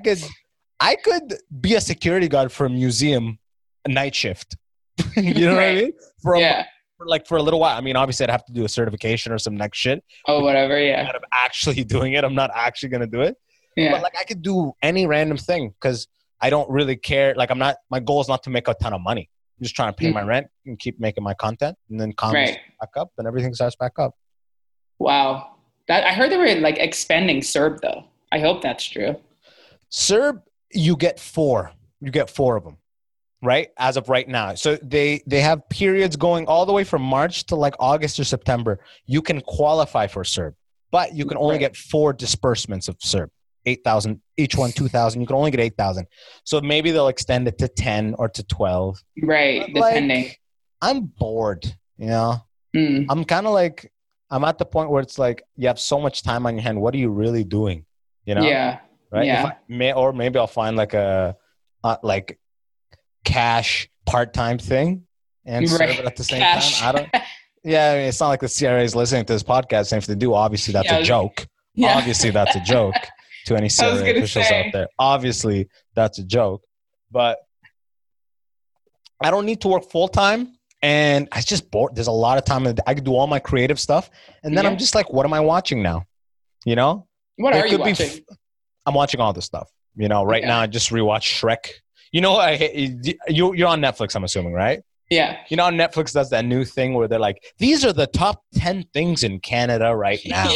could be a security guard for a museum, a night shift. You know right. what I mean? For a little while. I mean, obviously I'd have to do a certification or some next shit. Oh, whatever. Yeah. Instead of actually doing it, I'm not actually going to do it. Yeah. But like I could do any random thing because I don't really care. Like my goal is not to make a ton of money. I'm just trying to pay my rent and keep making my content, and then comedy right. back up and everything starts back up. Wow. That I heard they were like expanding CERB though. I hope that's true. CERB, you get four of them. Right? As of right now. So they have periods going all the way from March to like August or September. You can qualify for CERB, but you can only get four disbursements of CERB. 8,000, each one 2,000. You can only get 8,000. So maybe they'll extend it to 10 or to 12. Right, but depending. Like, I'm bored, you know? Mm. I'm kind of like, I'm at the point where it's like, you have so much time on your hand. What are you really doing? You know? Yeah. Right? Yeah. Or maybe I'll find like a like cash part-time thing and serve it at the same time. I mean, it's not like the CRA is listening to this podcast, and if they do, obviously that's a joke. Yeah. Obviously that's a joke. To any CRA officials out there. Obviously, that's a joke. But I don't need to work full-time. And I just bored. There's a lot of time. I could do all my creative stuff. And then I'm just like, what am I watching now? You know? What are you watching? I'm watching all this stuff. You know, right now I just rewatched Shrek. You know, you're on Netflix, I'm assuming, right? Yeah. You know, Netflix does that new thing where they're like, these are the top 10 things in Canada right now,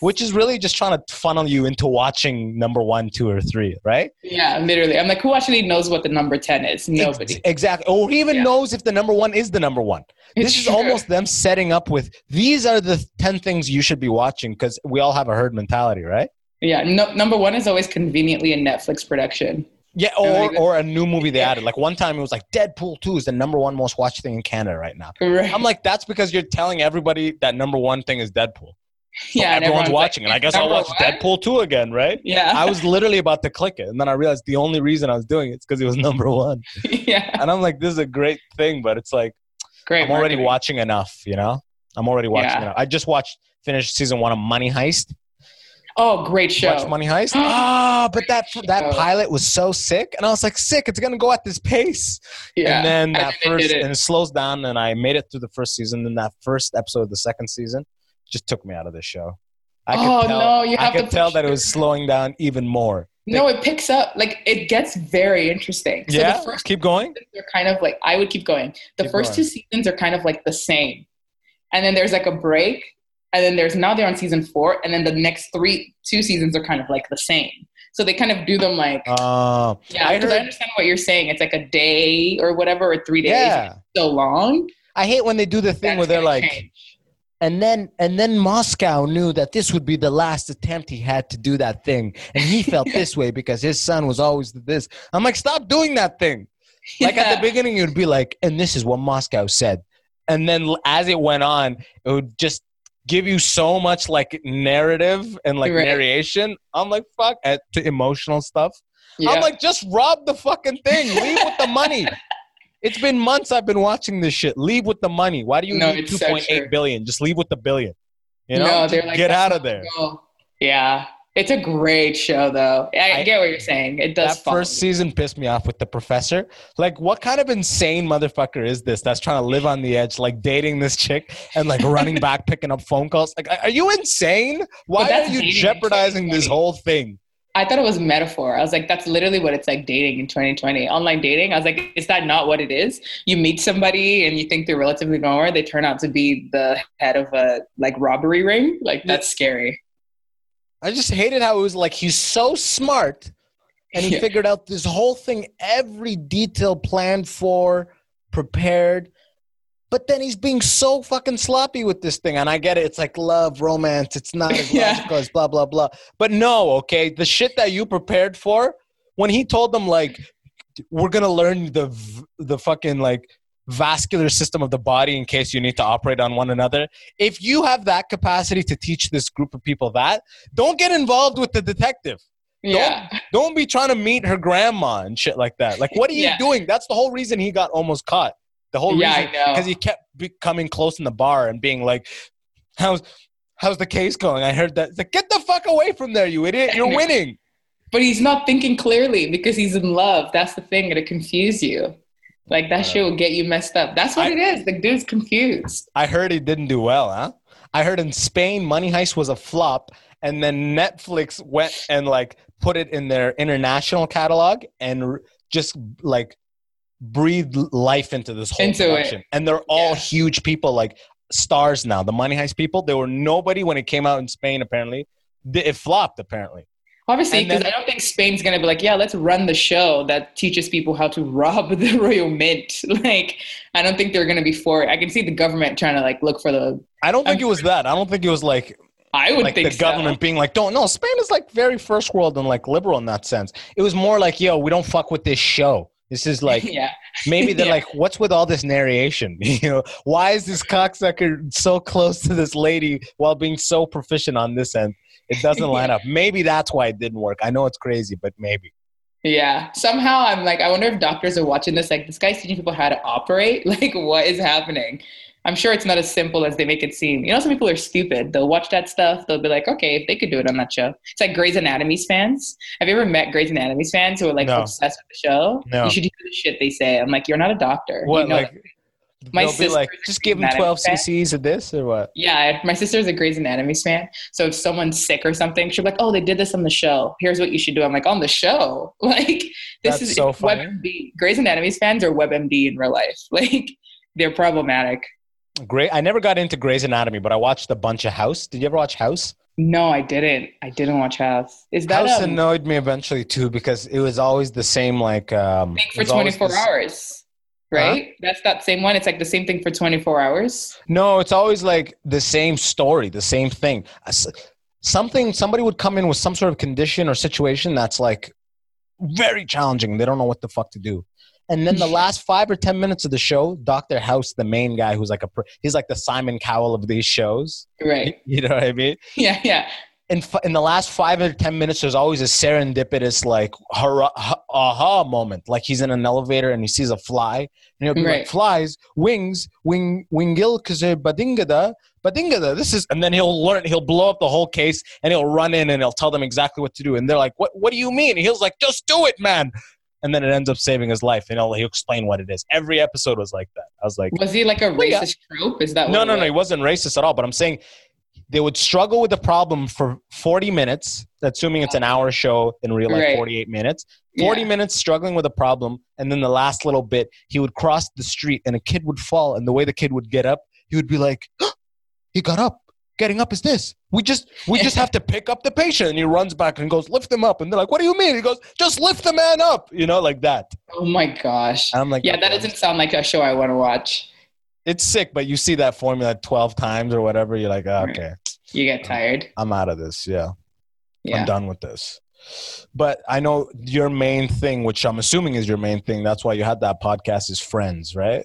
which is really just trying to funnel you into watching number 1, 2, or 3, right? Yeah, literally. I'm like, who actually knows what the number 10 is? Nobody. Exactly. Or even knows if the number 1 is the number 1. This is almost them setting up with, these are the 10 things you should be watching, because we all have a herd mentality, right? Yeah. Number 1 is always conveniently a Netflix production. Yeah, or a new movie they added. Like one time it was like Deadpool 2 is the number 1 most watched thing in Canada right now. Right. I'm like, that's because you're telling everybody that number 1 thing is Deadpool. Yeah, so everyone's watching it. I guess I'll watch Deadpool 2 again, right? Yeah. I was literally about to click it. And then I realized the only reason I was doing it is because it was number 1. Yeah. And I'm like, this is a great thing, but it's like, great I'm already marketing. Watching enough, you know? I'm already watching enough. I just finished season 1 of Money Heist. Oh, great show. Watch Money Heist. Oh, but that pilot was so sick. And I was like, sick, it's going to go at this pace. Yeah. And then it slows down, and I made it through the first season. Then that first episode of the second season just took me out of the show. I could tell that it was slowing down even more. No, it picks up. Like, it gets very interesting. So the first keep going. They're kind of like, I would keep going. The first two seasons are kind of like the same. And then there's like a break. And then they're on season 4. And then the next two seasons are kind of like the same. So they kind of do them like, I understand what you're saying. It's like a day or whatever, or 3 days. Yeah. So long. I hate when they do the thing where they're like, change. And then Moscow knew that this would be the last attempt he had to do that thing. And he felt this way because his son was always this. I'm like, stop doing that thing. Like at the beginning, you'd be like, and this is what Moscow said. And then as it went on, it would just give you so much like narrative and like narration. I'm like, fuck, to emotional stuff. Yeah. I'm like, just rob the fucking thing. Leave with the money. It's been months I've been watching this shit. Leave with the money. Why do you need 2.8 billion? Just leave with the billion. You know, get out of there. Cool. Yeah. It's a great show, though. I get what you're saying. It does. That first season pissed me off with the professor. Like, what kind of insane motherfucker is this that's trying to live on the edge, like dating this chick and like running back, picking up phone calls? Like, are you insane? Why are you jeopardizing this whole thing? I thought it was metaphor. I was like, that's literally what it's like dating in 2020. Online dating. I was like, is that not what it is? You meet somebody and you think they're relatively normal. They turn out to be the head of a like robbery ring. Like, that's scary. I just hated how it was like, he's so smart and he figured out this whole thing, every detail planned for, prepared. But then he's being so fucking sloppy with this thing. And I get it. It's like love, romance. It's not as logical as blah, blah, blah. But no, okay. The shit that you prepared for, when he told them, like, we're going to learn the fucking, like, vascular system of the body in case you need to operate on one another. If you have that capacity to teach this group of people that, don't get involved with the detective. Yeah. Don't be trying to meet her grandma and shit like that. Like, what are you doing? That's the whole reason he got almost caught. The whole reason, because he kept coming close in the bar and being like, how's the case going? I heard that. It's like, get the fuck away from there, you idiot. You're winning. But he's not thinking clearly because he's in love. That's the thing. It'll confuse you. Like, that shit will get you messed up. That's what it is. The dude's confused. I heard he didn't do well, huh? I heard in Spain, Money Heist was a flop. And then Netflix went and, like, put it in their international catalog and just, like, breathe life into this whole production. And they're all huge people, like, stars now. The Money Heist people, there were nobody when it came out in Spain, apparently. It flopped, apparently. Obviously, because I don't think Spain's going to be like, yeah, let's run the show that teaches people how to rob the Royal Mint. Like, I don't think they're going to be for it. I can see the government trying to, like, look for the... I don't think it was that. I don't think it was, like... I would like think the government being like, don't know. Spain is, like, very first world and, like, liberal in that sense. It was more like, yo, we don't fuck with this show. This is like, maybe they're like, what's with all this narration? You know, why is this cocksucker so close to this lady while being so proficient on this end? It doesn't line up. Maybe that's why it didn't work. I know it's crazy, but maybe. Yeah. Somehow I'm like, I wonder if doctors are watching this. Like, this guy's teaching people how to operate. Like, what is happening? I'm sure it's not as simple as they make it seem. You know, some people are stupid. They'll watch that stuff. They'll be like, okay, if they could do it on that show. It's like Grey's Anatomy fans. Have you ever met Grey's Anatomy fans who are, like, obsessed with the show? No. You should hear the shit they say. I'm like, you're not a doctor. What, you know, like, my sister, like, just give them 12 cc's of this or what? Yeah, my sister's a Grey's Anatomy fan. So if someone's sick or something, she'll be like, oh, they did this on the show. Here's what you should do. I'm like, on the show? Like, this is so funny. WebMD. Grey's Anatomy fans are WebMD in real life. Like, they're problematic. Great. I never got into Grey's Anatomy, but I watched a bunch of House. Did you ever watch House? No, I didn't. I didn't watch House. Is that House annoyed me eventually too, because it was always the same, like, thing for 24 hours, right? Huh? That's that same one. It's like the same thing for 24 hours. No, it's always like the same story, the same thing. Somebody would come in with some sort of condition or situation that's, like, very challenging. They don't know what the fuck to do. And then the last 5 or 10 minutes of the show, Dr. House, the main guy, who's like he's like the Simon Cowell of these shows. Right. You know what I mean? Yeah, yeah. In the last 5 or 10 minutes, there's always a serendipitous, like, aha moment. Like, he's in an elevator and he sees a fly. And he'll be like, flies, wings, wingil kaze badingada. This is, and then he'll blow up the whole case and he'll run in and he'll tell them exactly what to do. And they're like, what do you mean? And he's like, just do it, man. And then it ends up saving his life. And he'll explain what it is. Every episode was like that. I was like... Was he like a racist trope? Is that No, he wasn't racist at all. But I'm saying they would struggle with the problem for 40 minutes, assuming it's an hour show in real life, 48 minutes. 40 minutes struggling with a problem. And then the last little bit, he would cross the street and a kid would fall. And the way the kid would get up, he would be like, oh, he got up. Getting up is this. We just have to pick up the patient. And he runs back and goes, lift them up. And they're like, what do you mean? He goes, just lift the man up. You know, like that. Oh my gosh. And I'm like, yeah, that doesn't sound like a show I want to watch. It's sick, but you see that formula 12 times or whatever. You're like, oh, okay. You get tired. I'm out of this. Yeah. I'm done with this. But I know your main thing, which I'm assuming is your main thing. That's why you had that podcast, is Friends, right?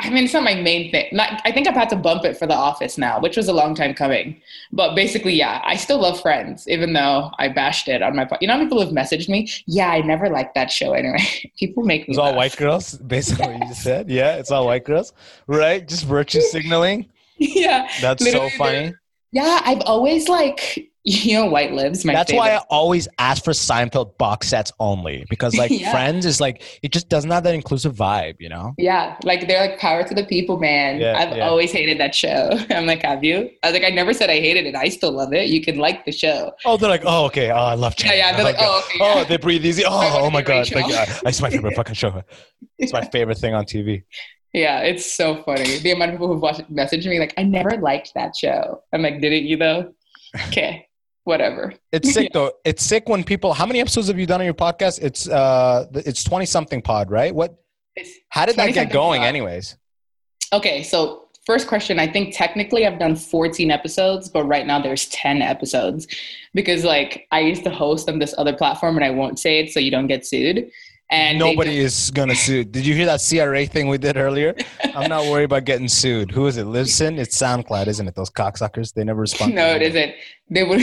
I mean, it's not my main thing. I think I've had to bump it for The Office now, which was a long time coming. But basically, I still love Friends, even though I bashed it on my podcast. You know how people have messaged me? Yeah, I never liked that show anyway. People make me It's laugh. All white girls, basically what you just said. Yeah, it's all white girls, right? Just virtue signaling. Yeah. That's so funny. Yeah, I've always like... You know, White Lives, my favorite. That's why I always ask for Seinfeld box sets only, because like Friends is like, it just doesn't have that inclusive vibe, you know? Yeah. Like they're like power to the people, man. Yeah, I've always hated that show. I'm like, have you? I was like, I never said I hated it. I still love it. You can like the show. Oh, they're like, oh, okay. Oh, I love Chandler. Yeah, they're like, oh, okay. Yeah. Oh, they breathe easy. Oh my God. Like, it's my favorite fucking show. It's my favorite thing on TV. Yeah, it's so funny. The amount of people who've messaged me like, I never liked that show. I'm like, didn't you though? Okay. Whatever. It's sick though. It's sick when people. How many episodes have you done on your podcast? It's 20 something pod, right? How did that get going, anyways? Okay, so first question, I think technically I've done 14 episodes, but right now there's 10 episodes because like I used to host on this other platform and I won't say it so you don't get sued. And nobody is going to sue. Did you hear that CRA thing we did earlier? I'm not worried about getting sued. Who is it? Libsyn? It's SoundCloud, isn't it? Those cocksuckers, they never respond. No, it isn't. They would.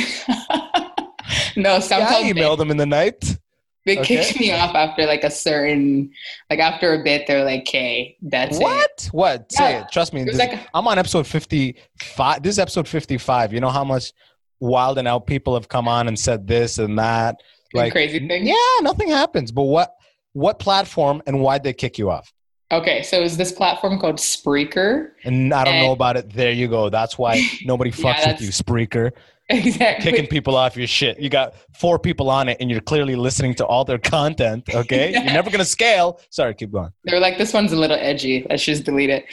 No, SoundCloud. Yeah, I emailed them in the night. They kicked me off after like a certain, like after a bit, they're like, okay, that's what? It. What? Yeah. Say it. Trust me. I'm on episode 55. This is episode 55. You know how much Wild and Out people have come on and said this and that. Like crazy thing. Yeah, nothing happens. But what platform and why'd they kick you off? Okay, so is this platform called Spreaker? And I don't know about it. There you go. That's why nobody fucks with you, Spreaker. Exactly. Kicking people off your shit. You got 4 people on it and you're clearly listening to all their content, okay? Yeah. You're never going to scale. Sorry, keep going. They were like, this one's a little edgy. Let's just delete it.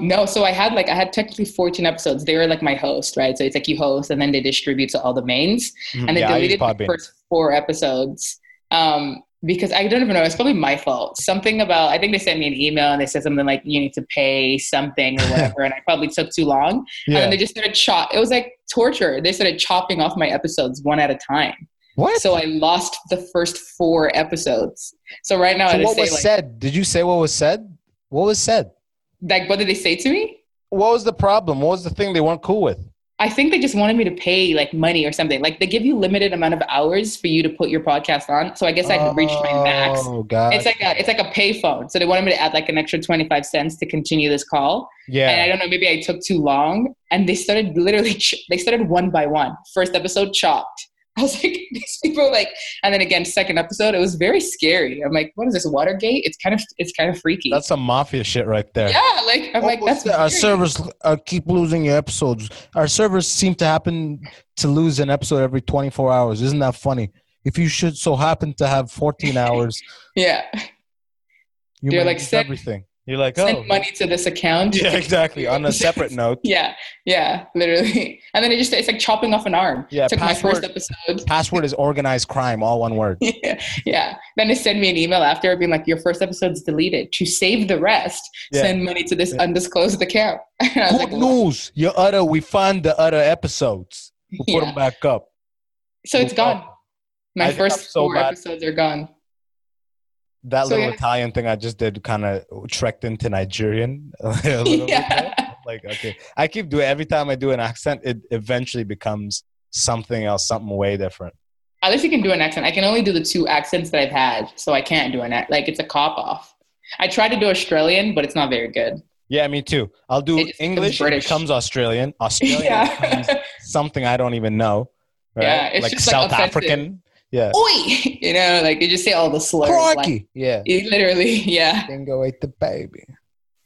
No, so I had technically 14 episodes. They were like my host, right? So it's like you host and then they distribute to all the mains. Mm-hmm. And they deleted the first 4 episodes. Because I don't even know. It's probably my fault. Something about, I think they sent me an email and they said something like, you need to pay something or whatever. And I probably took too long. Yeah. And then they just started it was like torture. They started chopping off my episodes one at a time. What? So I lost the first 4 episodes. So right now, what was said? Did you say what was said? What was said? Like, what did they say to me? What was the problem? What was the thing they weren't cool with? I think they just wanted me to pay like money or something. Like they give you limited amount of hours for you to put your podcast on. So I guess I had reached my max. Oh God! It's like a pay phone. So they wanted me to add like an extra 25 cents to continue this call. Yeah. And I don't know, maybe I took too long and they started literally one by one. First episode chopped. I was like, these people and then again, second episode, it was very scary. I'm like, what is this, Watergate? It's kind of freaky. That's some mafia shit right there. Yeah, that's our servers keep losing your episodes. Our servers seem to happen to lose an episode every 24 hours. Isn't that funny? If you should so happen to have 14 hours, yeah, you're like everything. You're like, send money to this account. Yeah, exactly. On a separate note. Yeah, literally. And then it's like chopping off an arm. Yeah, took my first episode. Password is organized crime, all one word. Yeah. Then they send me an email after being like, your first episode's deleted. To save the rest, send money to this undisclosed account. And I was like, news. We found the other episodes. We'll put them back up. So it's gone. My first 4 episodes are gone. That little Italian thing I just did kind of trekked into Nigerian a little bit. Like, okay. I keep doing it. Every time I do an accent, it eventually becomes something else, something way different. At least you can do an accent. I can only do the 2 accents that I've had, so I can't do an accent. Like, it's a cop-off. I tried to do Australian, but it's not very good. Yeah, me too. I'll do English, it becomes Australian. Australian becomes something I don't even know. Right? Yeah, it's like just South African. Yeah. Oi! You know, like you just say all the slurs. Crikey. Yeah. Literally, yeah. Then go eat the baby.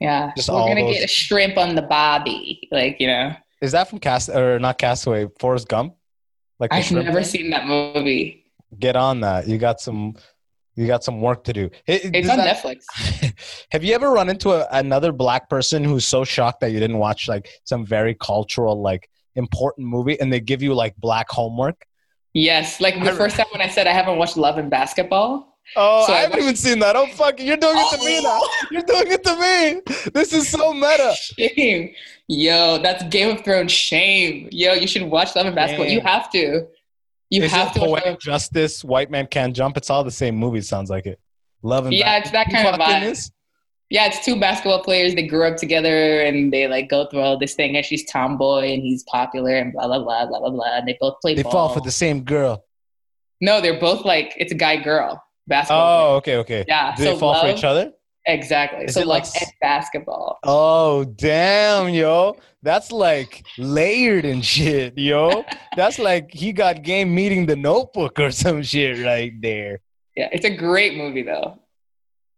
Yeah. Just we're going to get a shrimp on the bobby. Like, you know. Is that from Castaway, Forrest Gump? Like I've never seen that movie. Get on that. You got some work to do. It's on Netflix. Have you ever run into another black person who's so shocked that you didn't watch like some very cultural, like important movie and they give you like black homework? Yes, like the first time when I said I haven't watched Love and Basketball. Oh, so I haven't even seen that. Oh, fuck it. You're doing it to me now. You're doing it to me. This is so meta. Shame. Yo, that's Game of Thrones shame. Yo, you should watch Love and Basketball. Damn. You have to. Poetic Justice, White Man Can't Jump. It's all the same movie, sounds like it. Love and Basketball. Yeah, it's that kind of vibe. Yeah, it's 2 basketball players. They grew up together and they like go through all this thing. And she's tomboy and he's popular and blah, blah, blah, blah, blah, blah. And they both play ball. They fall for the same girl. No, they're both like, it's a guy-girl basketball. Oh, player. Okay. Yeah. Do they fall for each other? Exactly. Is so like basketball. Oh, damn, yo. That's like layered and shit, yo. That's like he got game meeting The Notebook or some shit right there. Yeah, it's a great movie though.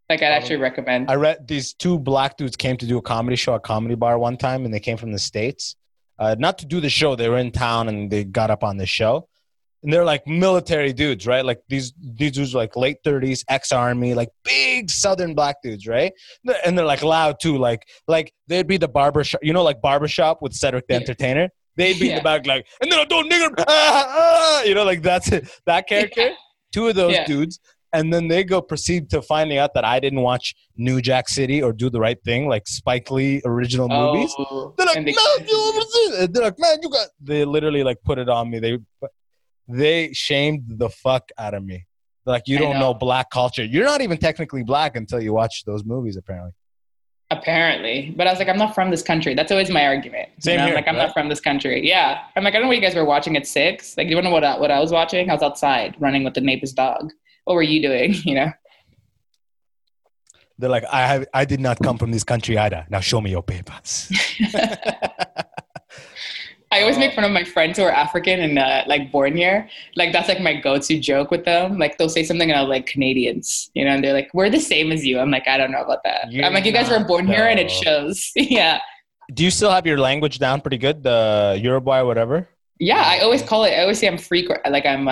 Like I'd actually recommend. I read these 2 black dudes came to do a comedy show at Comedy Bar one time, and they came from the States. Not to do the show. They were in town, and they got up on the show. And they're like military dudes, right? Like these dudes were like late 30s, ex-army, like big southern black dudes, right? And they're like loud too. Like they'd be the barbershop. You know, like Barbershop with Cedric the Entertainer? They'd be in the back like, and then I don't nigger. You know, like that's it. That character. 2 of those dudes. And then they go proceed to finding out that I didn't watch New Jack City or Do the Right Thing, like Spike Lee original movies. They're like, man, you got. They literally like put it on me. They shamed the fuck out of me. They're like, you don't know black culture. You're not even technically black until you watch those movies, apparently. Apparently. But I was like, I'm not from this country. That's always my argument. Same here, I'm like, I'm not from this country. Yeah. I'm like, I don't know what you guys were watching at 6. Like, you don't know what I was watching? I was outside running with the neighbor's dog. What were you doing, you know? They're like, I did not come from this country either. Now show me your papers. I always make fun of my friends who are African and like born here. Like that's like my go-to joke with them. Like they'll say something and I'll like Canadians, you know, and they're like, we're the same as you. I'm like, I don't know about that. I'm like, you guys were born here and it shows. Yeah. Do you still have your language down pretty good? The Yoruba, whatever? Yeah. I always say I'm like I'm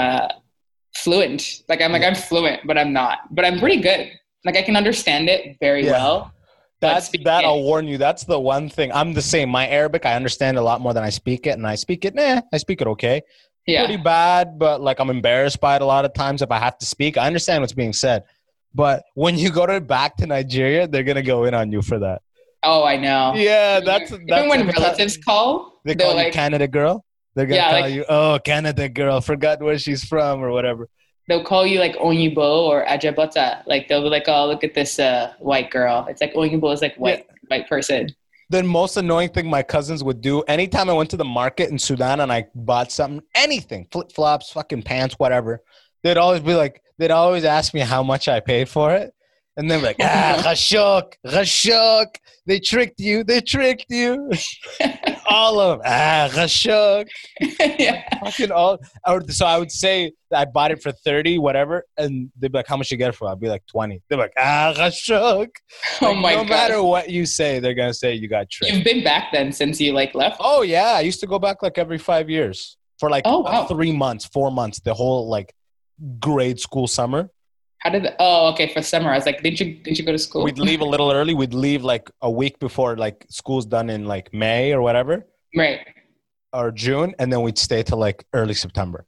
fluent. Like I'm fluent, but I'm not, but I'm pretty good. Like I can understand it very well. That I'll warn you. That's the one thing. I'm the same. My Arabic, I understand a lot more than I speak it, and I speak it okay. Yeah. Pretty bad, but like I'm embarrassed by it a lot of times if I have to speak. I understand what's being said, but when you go back to Nigeria, they're gonna go in on you for that. Oh, I know. Yeah, that's even when relatives call, they call you like, Canada girl. They're gonna tell you, oh, Canada girl, forgot where she's from or whatever. They'll call you like Onyibo or Ajabata. Like they'll be like, oh, look at this white girl. It's like Onyibo is like white person. The most annoying thing my cousins would do, anytime I went to the market in Sudan and I bought something, anything, flip-flops, fucking pants, whatever, they'd always ask me how much I paid for it. And they'd be like, Rashok. They tricked you. All of them. Rashok. Yeah. Fucking all. So I would say I bought it for 30, whatever. And they'd be like, how much you get it for? I'd be like 20. They're like, Rashok. Oh my God. No matter what you say, they're going to say you got tricked. You've been back then since you like left? Oh yeah. I used to go back like every 5 years for like 3 months, 4 months, the whole like grade school summer. For summer. I was like, didn't you go to school? We'd leave a little early. We'd leave like a week before like school's done in like May or whatever. Right. Or June. And then we'd stay till like early September.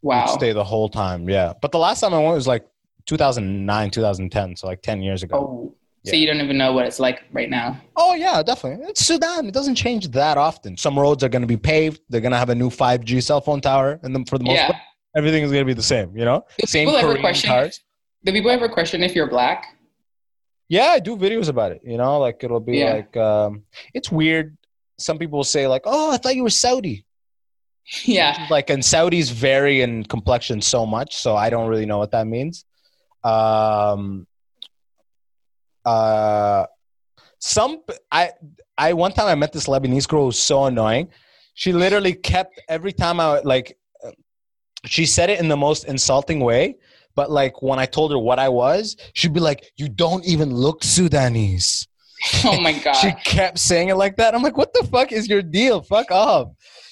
Wow. We'd stay the whole time. Yeah. But the last time I went was like 2009, 2010. So like 10 years ago. Oh, yeah. So you don't even know what it's like right now. Oh yeah, definitely. It's Sudan. It doesn't change that often. Some roads are going to be paved. They're going to have a new 5G cell phone tower. And then for the most part, everything is going to be the same, you know? Same Korean cars. Do people ever question if you're black? Yeah, I do videos about it, you know? Like, it'll be like, it's weird. Some people will say, like, oh, I thought you were Saudi. Yeah. Like, and Saudis vary in complexion so much, so I don't really know what that means. One time I met this Lebanese girl who was so annoying. She literally kept, every time I, like, she said it in the most insulting way, but like when I told her what I was, she'd be like, you don't even look Sudanese. Oh my God. She kept saying it like that. I'm like, what the fuck is your deal? Fuck off.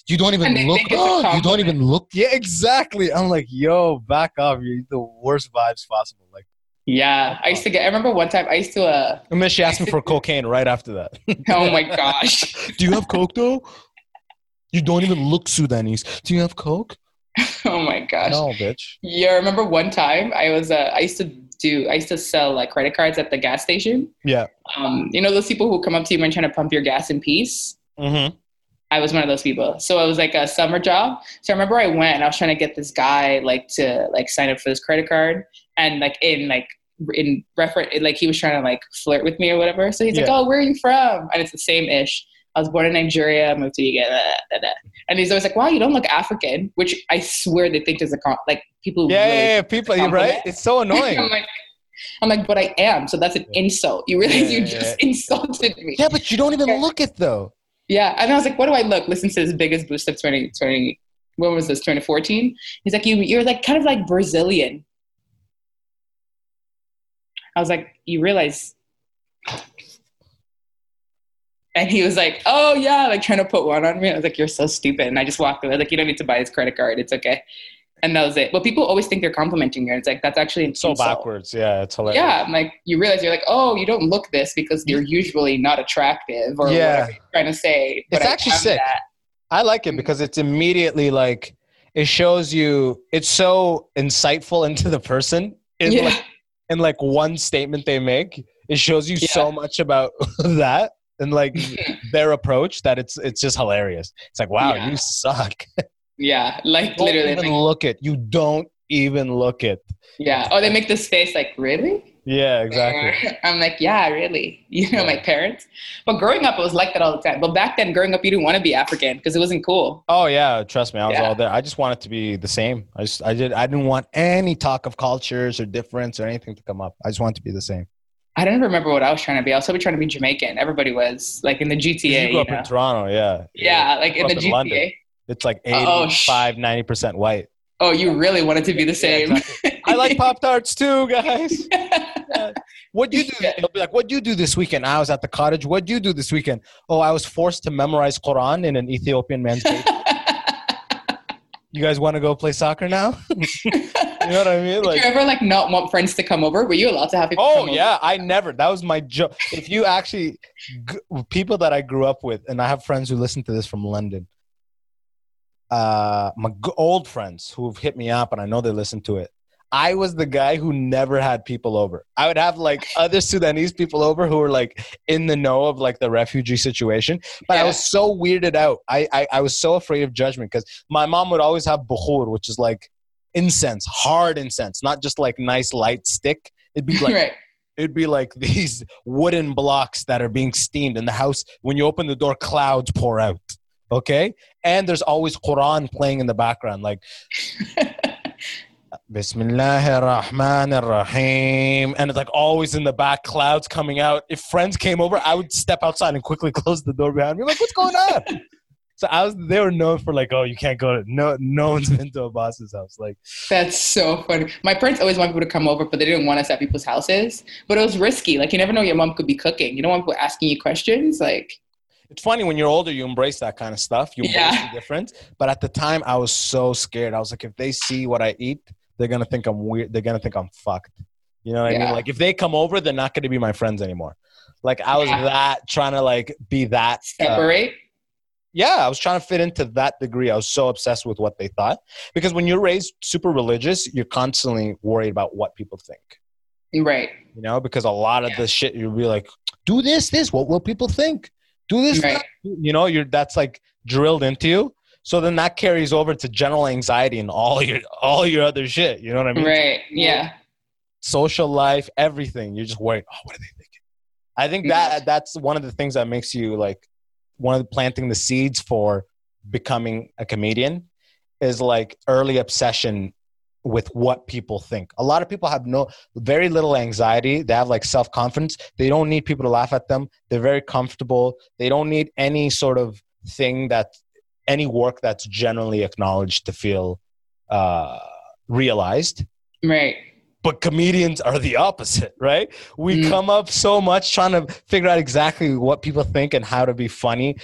You don't even look. You don't even look. Yeah, exactly. I'm like, yo, back off. You're the worst vibes possible. Like, yeah, I remember one time I used to, and then she asked me for cocaine right after that. Oh my gosh. Do you have coke though? You don't even look Sudanese. Do you have coke? Oh my gosh. No, bitch. Yeah, I remember one time I was I used to sell like credit cards at the gas station. Yeah. You know those people who come up to you and trying to pump your gas in peace? Mm-hmm. I was one of those people. So it was like a summer job. So I remember I went and I was trying to get this guy like to like sign up for this credit card and he was trying to like flirt with me or whatever. So he's like, "Oh, where are you from?" And it's the same ish. I was born in Nigeria, moved to UK, and he's always like, "Wow, you don't look African," which I swear they think is people. Yeah, really people, you're right. It's so annoying. I'm like, but I am. So that's an insult. You realize you just insulted me. Yeah, but you don't even look it though. Yeah, and I was like, what do I look? Listen to this biggest boost of 2020. When was this? 2014. He's like, you're like kind of like Brazilian. I was like, you realize. And he was like, oh, yeah, like trying to put one on me. I was like, you're so stupid. And I just walked away. Like, you don't need to buy his credit card. It's okay. And that was it. But people always think they're complimenting you. And it's like, that's actually insult. So backwards. Yeah, it's hilarious. Yeah, I'm like, you realize you're like, oh, you don't look this because you're usually not attractive or whatever you're trying to say. But it's actually sick. I like it because it's immediately like, it shows you, it's so insightful into the person. in one statement they make. It shows you so much about that and their approach that it's just hilarious. It's like, wow, you suck. Yeah, you don't even look it. Yeah. Oh, they make this face like, really? Yeah, exactly. I'm like, yeah, really? You know, my parents. But growing up, it was like that all the time. But back then, growing up, you didn't want to be African because it wasn't cool. Oh, yeah. Trust me. I was all there. I just wanted to be the same. I didn't want any talk of cultures or difference or anything to come up. I just wanted to be the same. I don't remember what I was trying to be. I was probably trying to be Jamaican. Everybody was. Like in the GTA. You grew up in Toronto, yeah. Yeah, like in the GTA. London. It's like 85, 90% white. Oh, you really wanted to be the same. Yeah, exactly. I like Pop-Tarts too, guys. Yeah. What do you do? They'll be like, what do you do this weekend? I was at the cottage. What do you do this weekend? Oh, I was forced to memorize Quran in an Ethiopian man's cave. You guys want to go play soccer now? You know what I mean? Did you ever not want friends to come over? Were you allowed to have people come over? Oh, yeah. I never. That was my joke. If you actually – people that I grew up with, and I have friends who listen to this from London. My old friends who've hit me up, and I know they listen to it. I was the guy who never had people over. I would have other Sudanese people over who were in the know of the refugee situation. But I was so weirded out. I was so afraid of judgment because my mom would always have bukhur, which is incense, hard incense, not just nice light stick. It'd be like. Right. It'd be these wooden blocks that are being steamed in the house. When you open the door, clouds pour out. Okay, and there's always Quran playing in the background, Bismillahir Rahmanir Rahim, and it's always in the back, clouds coming out. If friends came over, I would step outside and quickly close the door behind me. What's going on? So they were known for you can't go to no one's been to Abbas's house. That's so funny. My parents always wanted people to come over, but they didn't want us at people's houses. But it was risky. You never know your mom could be cooking. You don't want people asking you questions. It's funny when you're older, you embrace that kind of stuff. You embrace the difference. But at the time, I was so scared. I was like, if they see what I eat, they're going to think I'm weird. They're going to think I'm fucked. You know what I mean? If they come over, they're not going to be my friends anymore. I was that trying to be that. Separate? I was trying to fit into that degree. I was so obsessed with what they thought. Because when you're raised super religious, you're constantly worried about what people think. Right. You know, because a lot of the shit, you'll be like, do this. What will people think? Do this, right. You know, that's drilled into you. So then that carries over to general anxiety and all your other shit. You know what I mean? Right. Yeah. Social life, everything. You're just worried. Oh, what are they thinking? I think that's one of the things that makes you planting the seeds for becoming a comedian is early obsession with what people think. A lot of people have very little anxiety. They have self-confidence. They don't need people to laugh at them. They're very comfortable. They don't need any sort of thing any work that's generally acknowledged to feel realized. Right. But comedians are the opposite, right? We come up so much trying to figure out exactly what people think and how to be funny.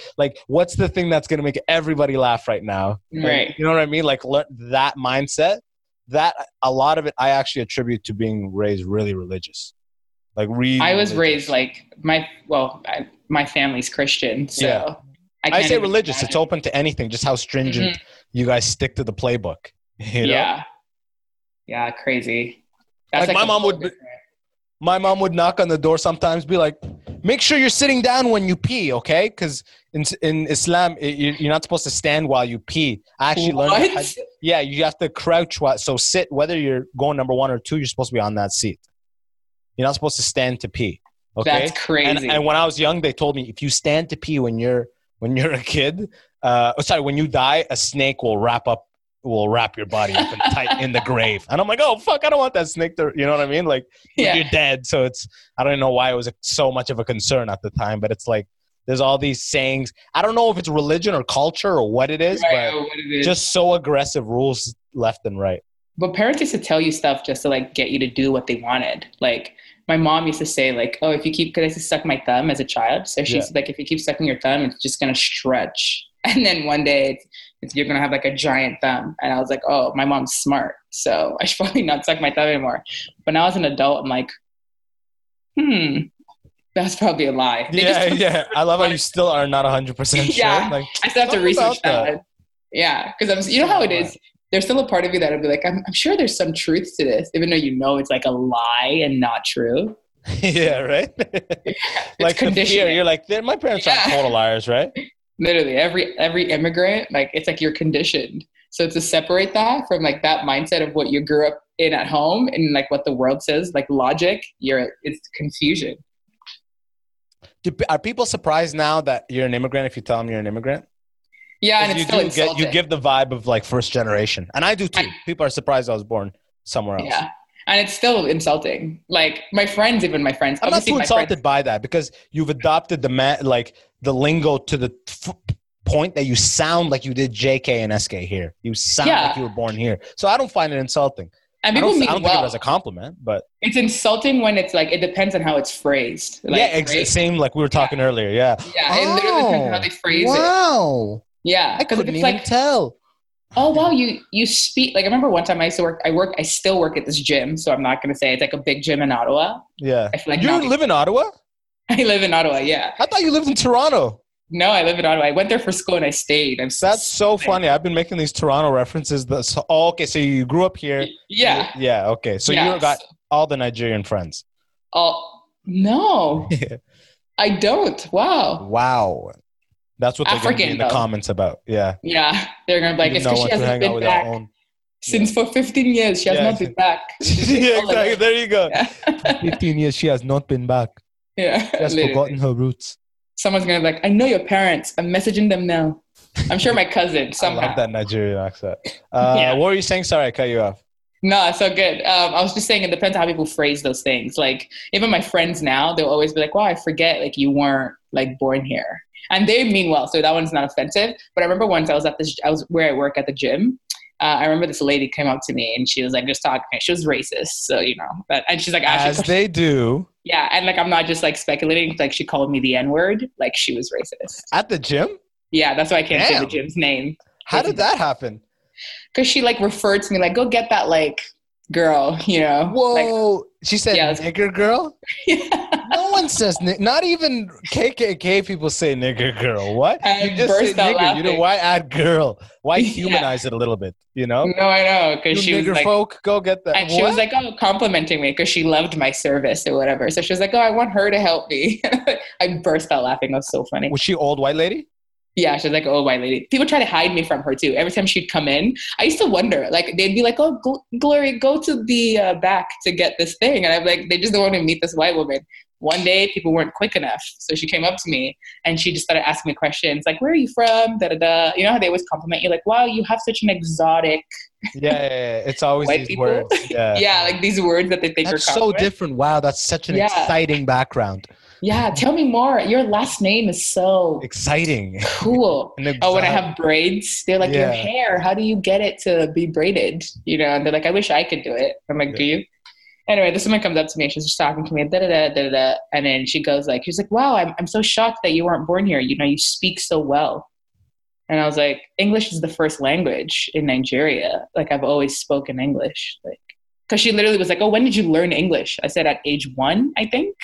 What's the thing that's going to make everybody laugh right now? Right. You know what I mean? That mindset. That a lot of it I actually attribute to being raised really religious. I was raised my family's Christian, so yeah. I say religious. Imagine. It's open to anything. Just how stringent you guys stick to the playbook. You know? Yeah, yeah, crazy. That's my mom would knock on the door sometimes, be like, make sure you're sitting down when you pee, okay? Because in Islam, you're not supposed to stand while you pee. I actually learned that. Yeah, you have to crouch. So sit, whether you're going number one or two, you're supposed to be on that seat. You're not supposed to stand to pee, okay? That's crazy. And when I was young, they told me, if you stand to pee when you're a kid, when you die, a snake will wrap your body up and tight in the grave. And I'm like, oh, fuck, I don't want that snake to, you know what I mean? You're dead. So I don't know why it was so much of a concern at the time, but it's there's all these sayings. I don't know if it's religion or culture or what it is, right, but it is. Just so aggressive rules left and right. But parents used to tell you stuff just to get you to do what they wanted. My mom used to say oh, if you keep, cause I used to suck my thumb as a child. So she's if you keep sucking your thumb, it's just going to stretch. And then one day you're going to have a giant thumb. And I was like, oh, my mom's smart. So I should probably not suck my thumb anymore. But now as an adult, I'm that's probably a lie. I love how you still are not 100% sure. I still have to research that. Yeah. Because you know how it is. there's still a part of you that'll be like, I'm sure there's some truth to this, even though you know it's like a lie and not true. Yeah, right? Yeah, like the fear, you're like, my parents aren't total liars, right? Literally, every immigrant, like, it's like you're conditioned. So to separate that from like that mindset of what you grew up in at home and like what the world says, like logic, it's confusion. Are people surprised now that you're an immigrant if you tell them you're an immigrant? Yeah, and it's still insulting. You give the vibe of like first generation. And I do too. People are surprised I was born somewhere else. Yeah, and it's still insulting. Like my friends. I'm not too insulted by that because you've adopted the lingo to the point that you sound like you did JK and SK here. You sound like you were born here. So I don't find it insulting. And people I don't think it as a compliment, but it's insulting when it's like, it depends on how it's phrased. Like, yeah, same like we were talking earlier. Yeah. Yeah, it literally depends on how they phrase it. Wow. Yeah, I couldn't even tell. Oh wow, you speak like I remember one time I used to work. I still work at this gym, so I'm not gonna say it's like a big gym in Ottawa. Yeah, I feel like you live in Ottawa. I live in Ottawa. Yeah, I thought you lived in Toronto. No, I live in Ottawa. I went there for school and I stayed. That's so funny. I've been making these Toronto references. Okay, so you grew up here. Yeah. Yeah. Okay, so you got all the Nigerian friends. Oh no, I don't. Wow. Wow. That's what they're going to be in the comments about. Yeah. Yeah. They're going to be like, it's because she hasn't been back. Since for 15 years, she has not been back. Yeah, exactly. There you go. Yeah. For 15 years, she has not been back. Yeah. She has forgotten her roots. Someone's going to be like, I know your parents. I'm messaging them now. I'm sure my cousin somehow. I love that Nigerian accent. What were you saying? Sorry, I cut you off. No, so good. I was just saying it depends on how people phrase those things. Like, even my friends now, they'll always be like, wow, I forget, like, you weren't, like, born here. And they mean well, so that one's not offensive. But I remember once I was where I work at the gym. I remember this lady came up to me and she was like just talking. She was racist, so you know. But and she's like, as they do. Yeah, and like I'm not just like speculating. Like she called me the N-word. Like she was racist at the gym. Yeah, that's why I can't say the gym's name. How did that happen? Because she like referred to me like, go get that like girl, you know. Whoa, like, she said nigger girl. Yeah. No one says not even KKK people say nigger girl. What? You just say nigger. Laughing. You know why add girl? Why humanize it a little bit? You know? No, I know because she nigger was like, folk, go get that. And she was like, oh, complimenting me because she loved my service or whatever. So she was like, oh, I want her to help me. I burst out laughing. It was so funny. Was she old white lady? Yeah, she was like an old white lady. People try to hide me from her too. Every time she'd come in, I used to wonder. Like they'd be like, "Oh, Glory, go to the back to get this thing," and I'm like, "They just don't want to meet this white woman." One day, people weren't quick enough, so she came up to me and she just started asking me questions like, "Where are you from?" Da da da. You know how they always compliment you, like, "Wow, you have such an exotic." Yeah. It's always these people. Words. Yeah. Yeah, like these words that they think that's are so different. Wow, that's such an exciting background. Yeah, tell me more. Your last name is so exciting. Cool. Oh, when I have braids, they're like, your hair, how do you get it to be braided? You know, and they're like, I wish I could do it. I'm like, do you? Anyway, this woman comes up to me and she's just talking to me, da da da da da. And then she's like, wow, I'm so shocked that you weren't born here. You know, you speak so well. And I was like, English is the first language in Nigeria. Like, I've always spoken English. Like, because she literally was like, oh, when did you learn English? I said at age 1, I think.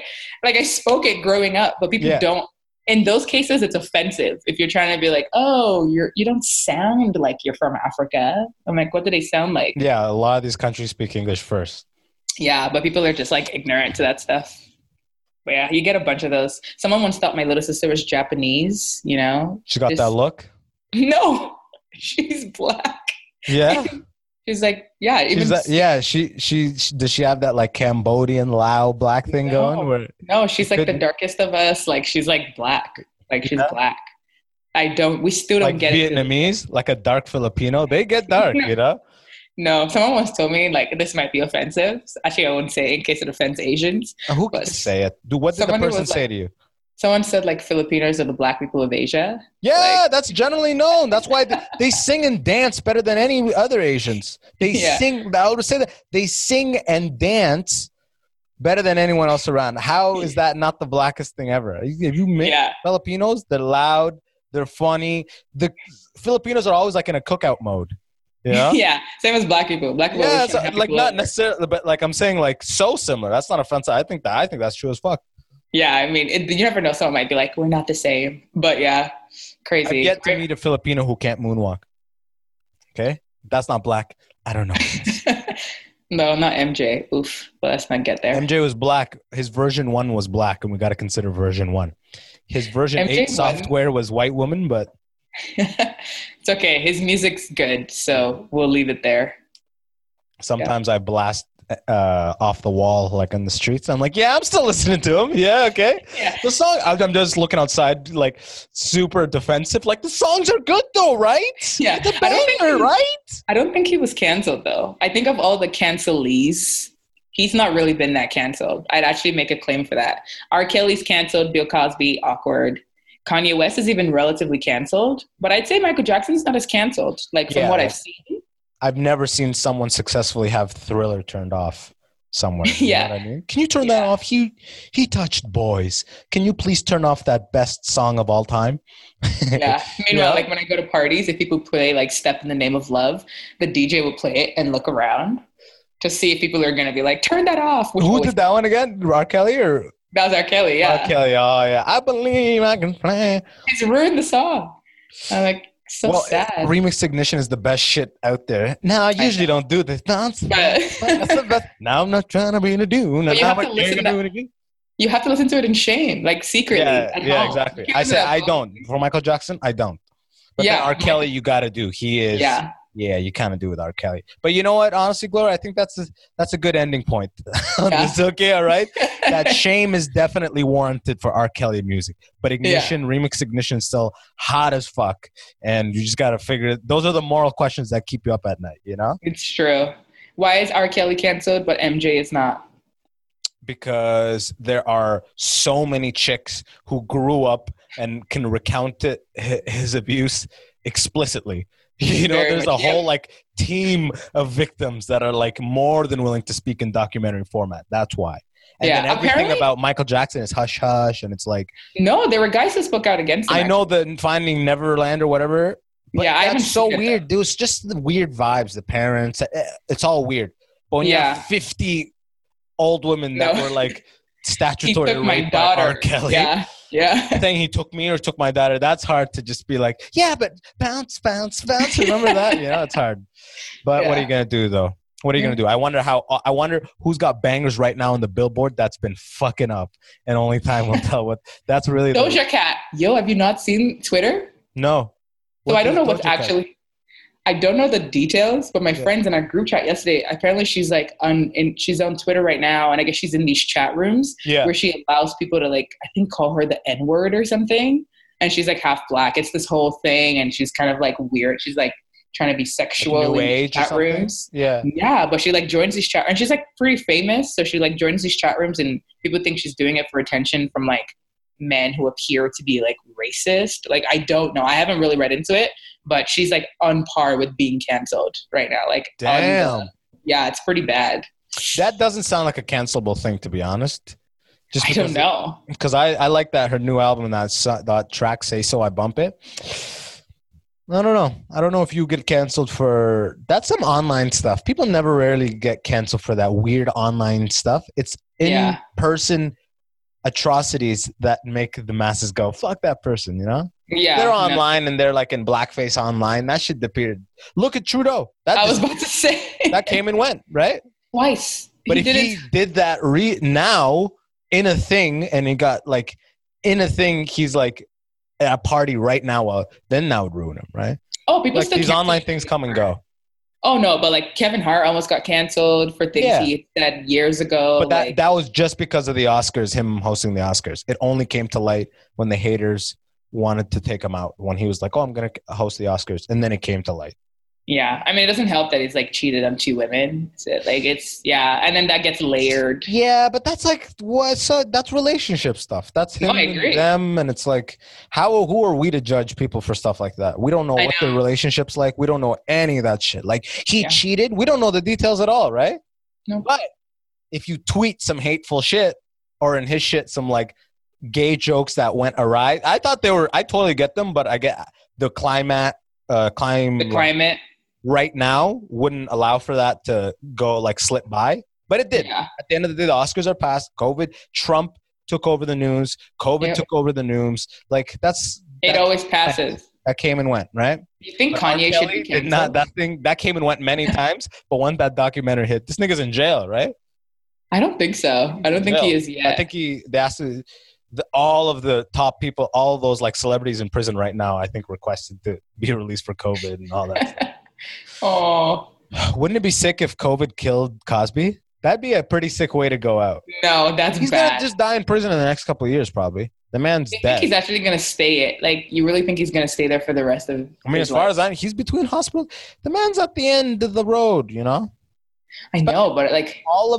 Like I spoke it growing up, but people don't. In those cases, it's offensive. If you're trying to be like, oh, you don't sound like you're from Africa. I'm like, what do they sound like? Yeah, a lot of these countries speak English first. Yeah, but people are just like ignorant to that stuff. But yeah, you get a bunch of those. Someone once thought my little sister was Japanese, you know? She got that look? No, she's black. Yeah. She's like, yeah. Does she have that like Cambodian, Lao black thing going? Where no, she's like the darkest of us. Like she's like black. Like she's black. We still don't like get it. Vietnamese, like a dark Filipino, they get dark, you know? No, someone once told me like this might be offensive. Actually, I won't say in case it offends Asians. Who can say it? What did the person say to you? Someone said like Filipinos are the black people of Asia. Yeah, like, that's generally known. That's why they sing and dance better than any other Asians. They sing. I would say that they sing and dance better than anyone else around. How is that not the blackest thing ever? If you meet Filipinos, they're loud, they're funny. The Filipinos are always like in a cookout mode. Yeah. Yeah. Same as black people. Black people. Yeah, so, like not necessarily, but like I'm saying, like so similar. That's not offensive. I think that's true as fuck. Yeah, I mean, you never know. Someone might be like, we're not the same. But yeah, crazy. I've yet to meet a Filipino who can't moonwalk. Okay? That's not black. I don't know. No, not MJ. Oof. But let's not get there. MJ was black. His version 1 was black, and we got to consider version 1. His version 8 software was white woman, but... It's okay. His music's good, so we'll leave it there. Sometimes I blast off the wall, like on the streets. I'm like, yeah, I'm still listening to him. Yeah, okay. Yeah. The song, I'm just looking outside, like super defensive. Like the songs are good though, right? Yeah. The banger, right? I don't think he was canceled though. I think of all the cancelees, he's not really been that canceled. I'd actually make a claim for that. R. Kelly's canceled. Bill Cosby, awkward. Kanye West is even relatively canceled. But I'd say Michael Jackson's not as canceled, like from what I've seen. I've never seen someone successfully have Thriller turned off somewhere. You know what I mean? Can you turn that off? He touched boys. Can you please turn off that best song of all time? Yeah. Meanwhile, like when I go to parties, if people play like Step in the Name of Love, the DJ will play it and look around to see if people are going to be like, turn that off. Who did that one again? R. Kelly or? That was R. Kelly, yeah. R. Kelly, oh yeah. I believe I can play. He's ruined the song. I'm like, so sad. Remix Ignition is the best shit out there. Now, I usually don't do this. No, that's the best. Now I'm not trying to be in a dude. Now I'm not going to do it again. You have to listen to it in shame, like secretly. Yeah, exactly. I said I don't. For Michael Jackson, I don't. But then R. Kelly, you got to do. He is. Yeah. Yeah, you kind of do with R. Kelly. But you know what? Honestly, Gloria, I think that's a good ending point. It's okay, all right? That shame is definitely warranted for R. Kelly music. But Ignition, Remix Ignition is still hot as fuck. And you just got to figure it. Those are the moral questions that keep you up at night, you know? It's true. Why is R. Kelly canceled but MJ is not? Because there are so many chicks who grew up and can recount his abuse explicitly. You know, there's a whole like team of victims that are like more than willing to speak in documentary format. That's why. And then everything about Michael Jackson is hush hush, and it's like no, there were guys that spoke out against him. I know the Finding Neverland or whatever. But that's so weird, dude. It's just the weird vibes. The parents, it's all weird. But when you have 50 old women that were like statutory raped by R. Kelly. Yeah. Yeah. Saying he took me or took my daughter, that's hard to just be like, yeah, but bounce, bounce, bounce. Remember that? You know, it's hard. But what are you going to do, though? What are you going to do? I wonder who's got bangers right now on the Billboard that's been fucking up. And only time will tell what. That's really. Doja Cat. Yo, have you not seen Twitter? No. So I don't know what's actually. I don't know the details, but my friends in our group chat yesterday, apparently she's like she's on Twitter right now, and I guess she's in these chat rooms where she allows people to like, I think call her the N-word or something, and she's like half black. It's this whole thing, and she's kind of like weird. She's like trying to be sexual like in chat rooms. Yeah, but she like joins these chat, and she's like pretty famous, so she like joins these chat rooms, and people think she's doing it for attention from like men who appear to be like racist. Like I don't know. I haven't really read into it. But she's like on par with being canceled right now. Like, damn. It's pretty bad. That doesn't sound like a cancelable thing, to be honest. I don't know. Because I like that her new album, that track, Say So I Bump It. I don't know. I don't know if you get canceled for... That's some online stuff. People rarely get canceled for that weird online stuff. It's in-person atrocities that make the masses go, fuck that person, you know? Yeah, they're online and they're like in blackface online. That shit appeared. Look at Trudeau. I was about to say that came and went, right? Twice. But he did that now in a thing, and he got like in a thing. He's like at a party right now. Well, then that would ruin him, right? Oh, people like, these online things come and go. Oh, no, but, like, Kevin Hart almost got canceled for things he said years ago. But that was just because of the Oscars, him hosting the Oscars. It only came to light when the haters wanted to take him out, when he was like, oh, I'm going to host the Oscars. And then it came to light. Yeah. I mean, it doesn't help that he's, like, cheated on 2 women. So, like, it's, yeah. And then that gets layered. Yeah, but that's, like, that's relationship stuff. That's him and them. And it's, like, who are we to judge people for stuff like that? We don't know what their relationship's like. We don't know any of that shit. Like, he cheated. We don't know the details at all, right? No. But if you tweet some hateful shit, or in his shit, some, like, gay jokes that went awry. I thought they were, I totally get them, but I get the climate right now wouldn't allow for that to go like slip by, but it did. Yeah. At the end of the day, the Oscars are past. COVID, Trump took over the news. COVID took over the news. Like that's, it always passes. that came and went, right? You think but Kanye should be canceled? Not that thing that came and went many times, but once that documentary hit, this nigga's in jail, right? I don't think so. I don't think he is yet. I think they asked all of the top people, all of those like celebrities in prison right now, I think requested to be released for COVID and all that. Oh, wouldn't it be sick if COVID killed Cosby? That'd be a pretty sick way to go out. No, that's he's bad. He's gonna just die in prison in the next couple of years, probably. The man's dead. I think he's actually gonna stay it. Like, you really think he's gonna stay there for the rest of? I mean, as far as I know, he's between hospitals. The man's at the end of the road, you know. I know, but like all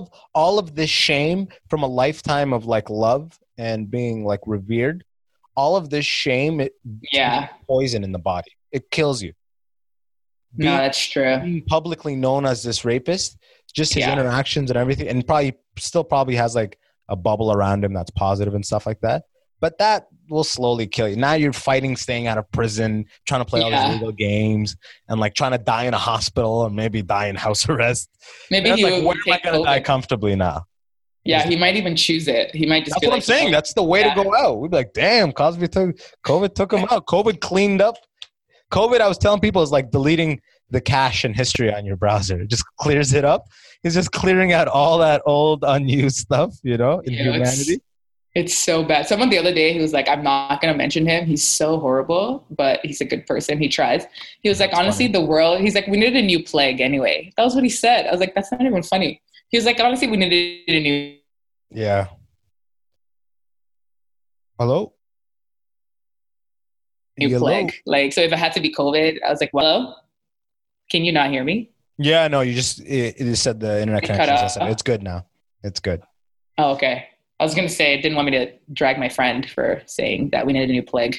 of this shame from a lifetime of like love and being like revered, all of this shame, it's poison in the body. It kills you. No, that's true. Being publicly known as this rapist, just his interactions and everything, and probably has like a bubble around him that's positive and stuff like that. But that will slowly kill you. Now you're fighting staying out of prison, trying to play all these legal games, and like trying to die in a hospital or maybe die in house arrest. Maybe he like, where am I going to die comfortably now? Yeah, he might even choose it. He might just. That's what I'm saying. That's the way to go out. We'd be like, damn, Cosby COVID took him out. COVID cleaned up. COVID, I was telling people, is like deleting the cache and history on your browser. It just clears it up. It's just clearing out all that old unused stuff, you know, in humanity. It's so bad. Someone the other day, he was like, I'm not going to mention him. He's so horrible, but he's a good person. He tries. He was like, honestly, the world, he's like, we needed a new plague anyway. That was what he said. I was like, that's not even funny. He was like, honestly, we needed a new. Yeah. Hello? New plague. Like, so if it had to be COVID, I was like, well, hello? Can you not hear me? Yeah, no, you just said the internet connection. It's good now. It's good. Oh, okay. I was going to say, it didn't want me to drag my friend for saying that we needed a new plague.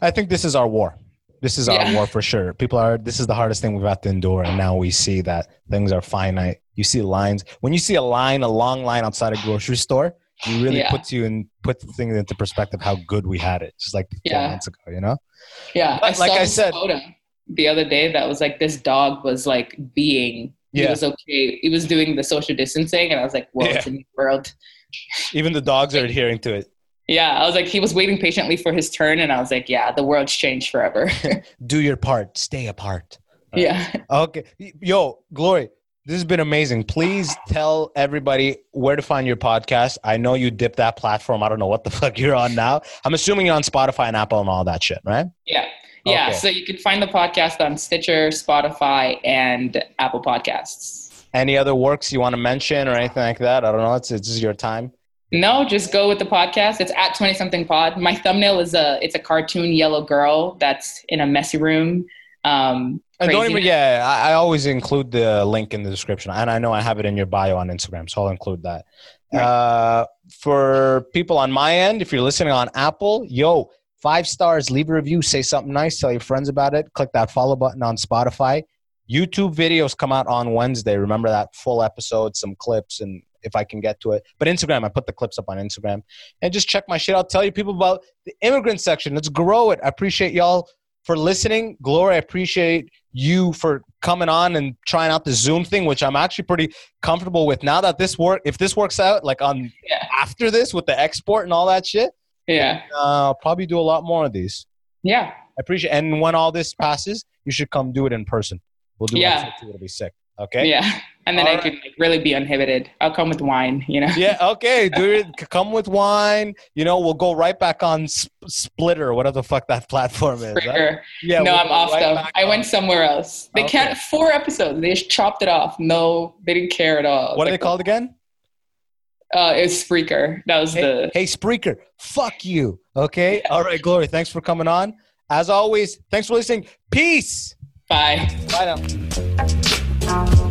I think this is our war. This is our war for sure. This is the hardest thing we've had to endure. And now we see that things are finite. You see lines. When you see a long line outside a grocery store, it really puts the thing into perspective how good we had it. Just like 4 months ago, you know? Yeah. But, I said photo the other day that was like, this dog was like being, he was okay. He was doing the social distancing. And I was like, whoa, it's a new world. Even the dogs are adhering to it. Yeah, I was like, he was waiting patiently for his turn, and I was like, yeah, the world's changed forever. Do your part. Stay apart. Okay. Yo, Glory, this has been amazing. Please tell everybody where to find your podcast. I know you dipped that platform. I don't know what the fuck you're on now. I'm assuming you're on Spotify and Apple and all that shit, right? Yeah. Yeah, okay. So you can find the podcast on Stitcher, Spotify, and Apple Podcasts. Any other works you want to mention or anything like that? I don't know. It's just your time. No, just go with the podcast. It's at 20-something pod. My thumbnail is it's a cartoon yellow girl that's in a messy room. I always include the link in the description, and I know I have it in your bio on Instagram, so I'll include that. Right. For people on my end, if you're listening on Apple, 5 stars, leave a review, say something nice, tell your friends about it. Click that follow button on Spotify. YouTube videos come out on Wednesday. Remember that full episode, some clips, and if I can get to it. But Instagram, I put the clips up on Instagram. And just check my shit. I'll tell you people about the immigrant section. Let's grow it. I appreciate y'all for listening. Glory, I appreciate you for coming on and trying out the Zoom thing, which I'm actually pretty comfortable with. Now that if this works out, like on after this with the export and all that shit, I'll probably do a lot more of these. Yeah. I appreciate it. And when all this passes, you should come do it in person. We'll do it. It'll be sick. Okay. Yeah. And then I can like really be uninhibited. I'll come with wine, you know? Yeah. Okay. Dude, come with wine. You know, we'll go right back on Splitter, whatever the fuck that platform is. Spreaker. Right? Yeah. No, I'm off though. I went somewhere else. They can't 4 episodes. They just chopped it off. No, they didn't care at all. What are they called again? It's Spreaker. That was Hey, Spreaker. Fuck you. Okay. Yeah. All right, Glory. Thanks for coming on. As always, thanks for listening. Peace. Bye. Bye now.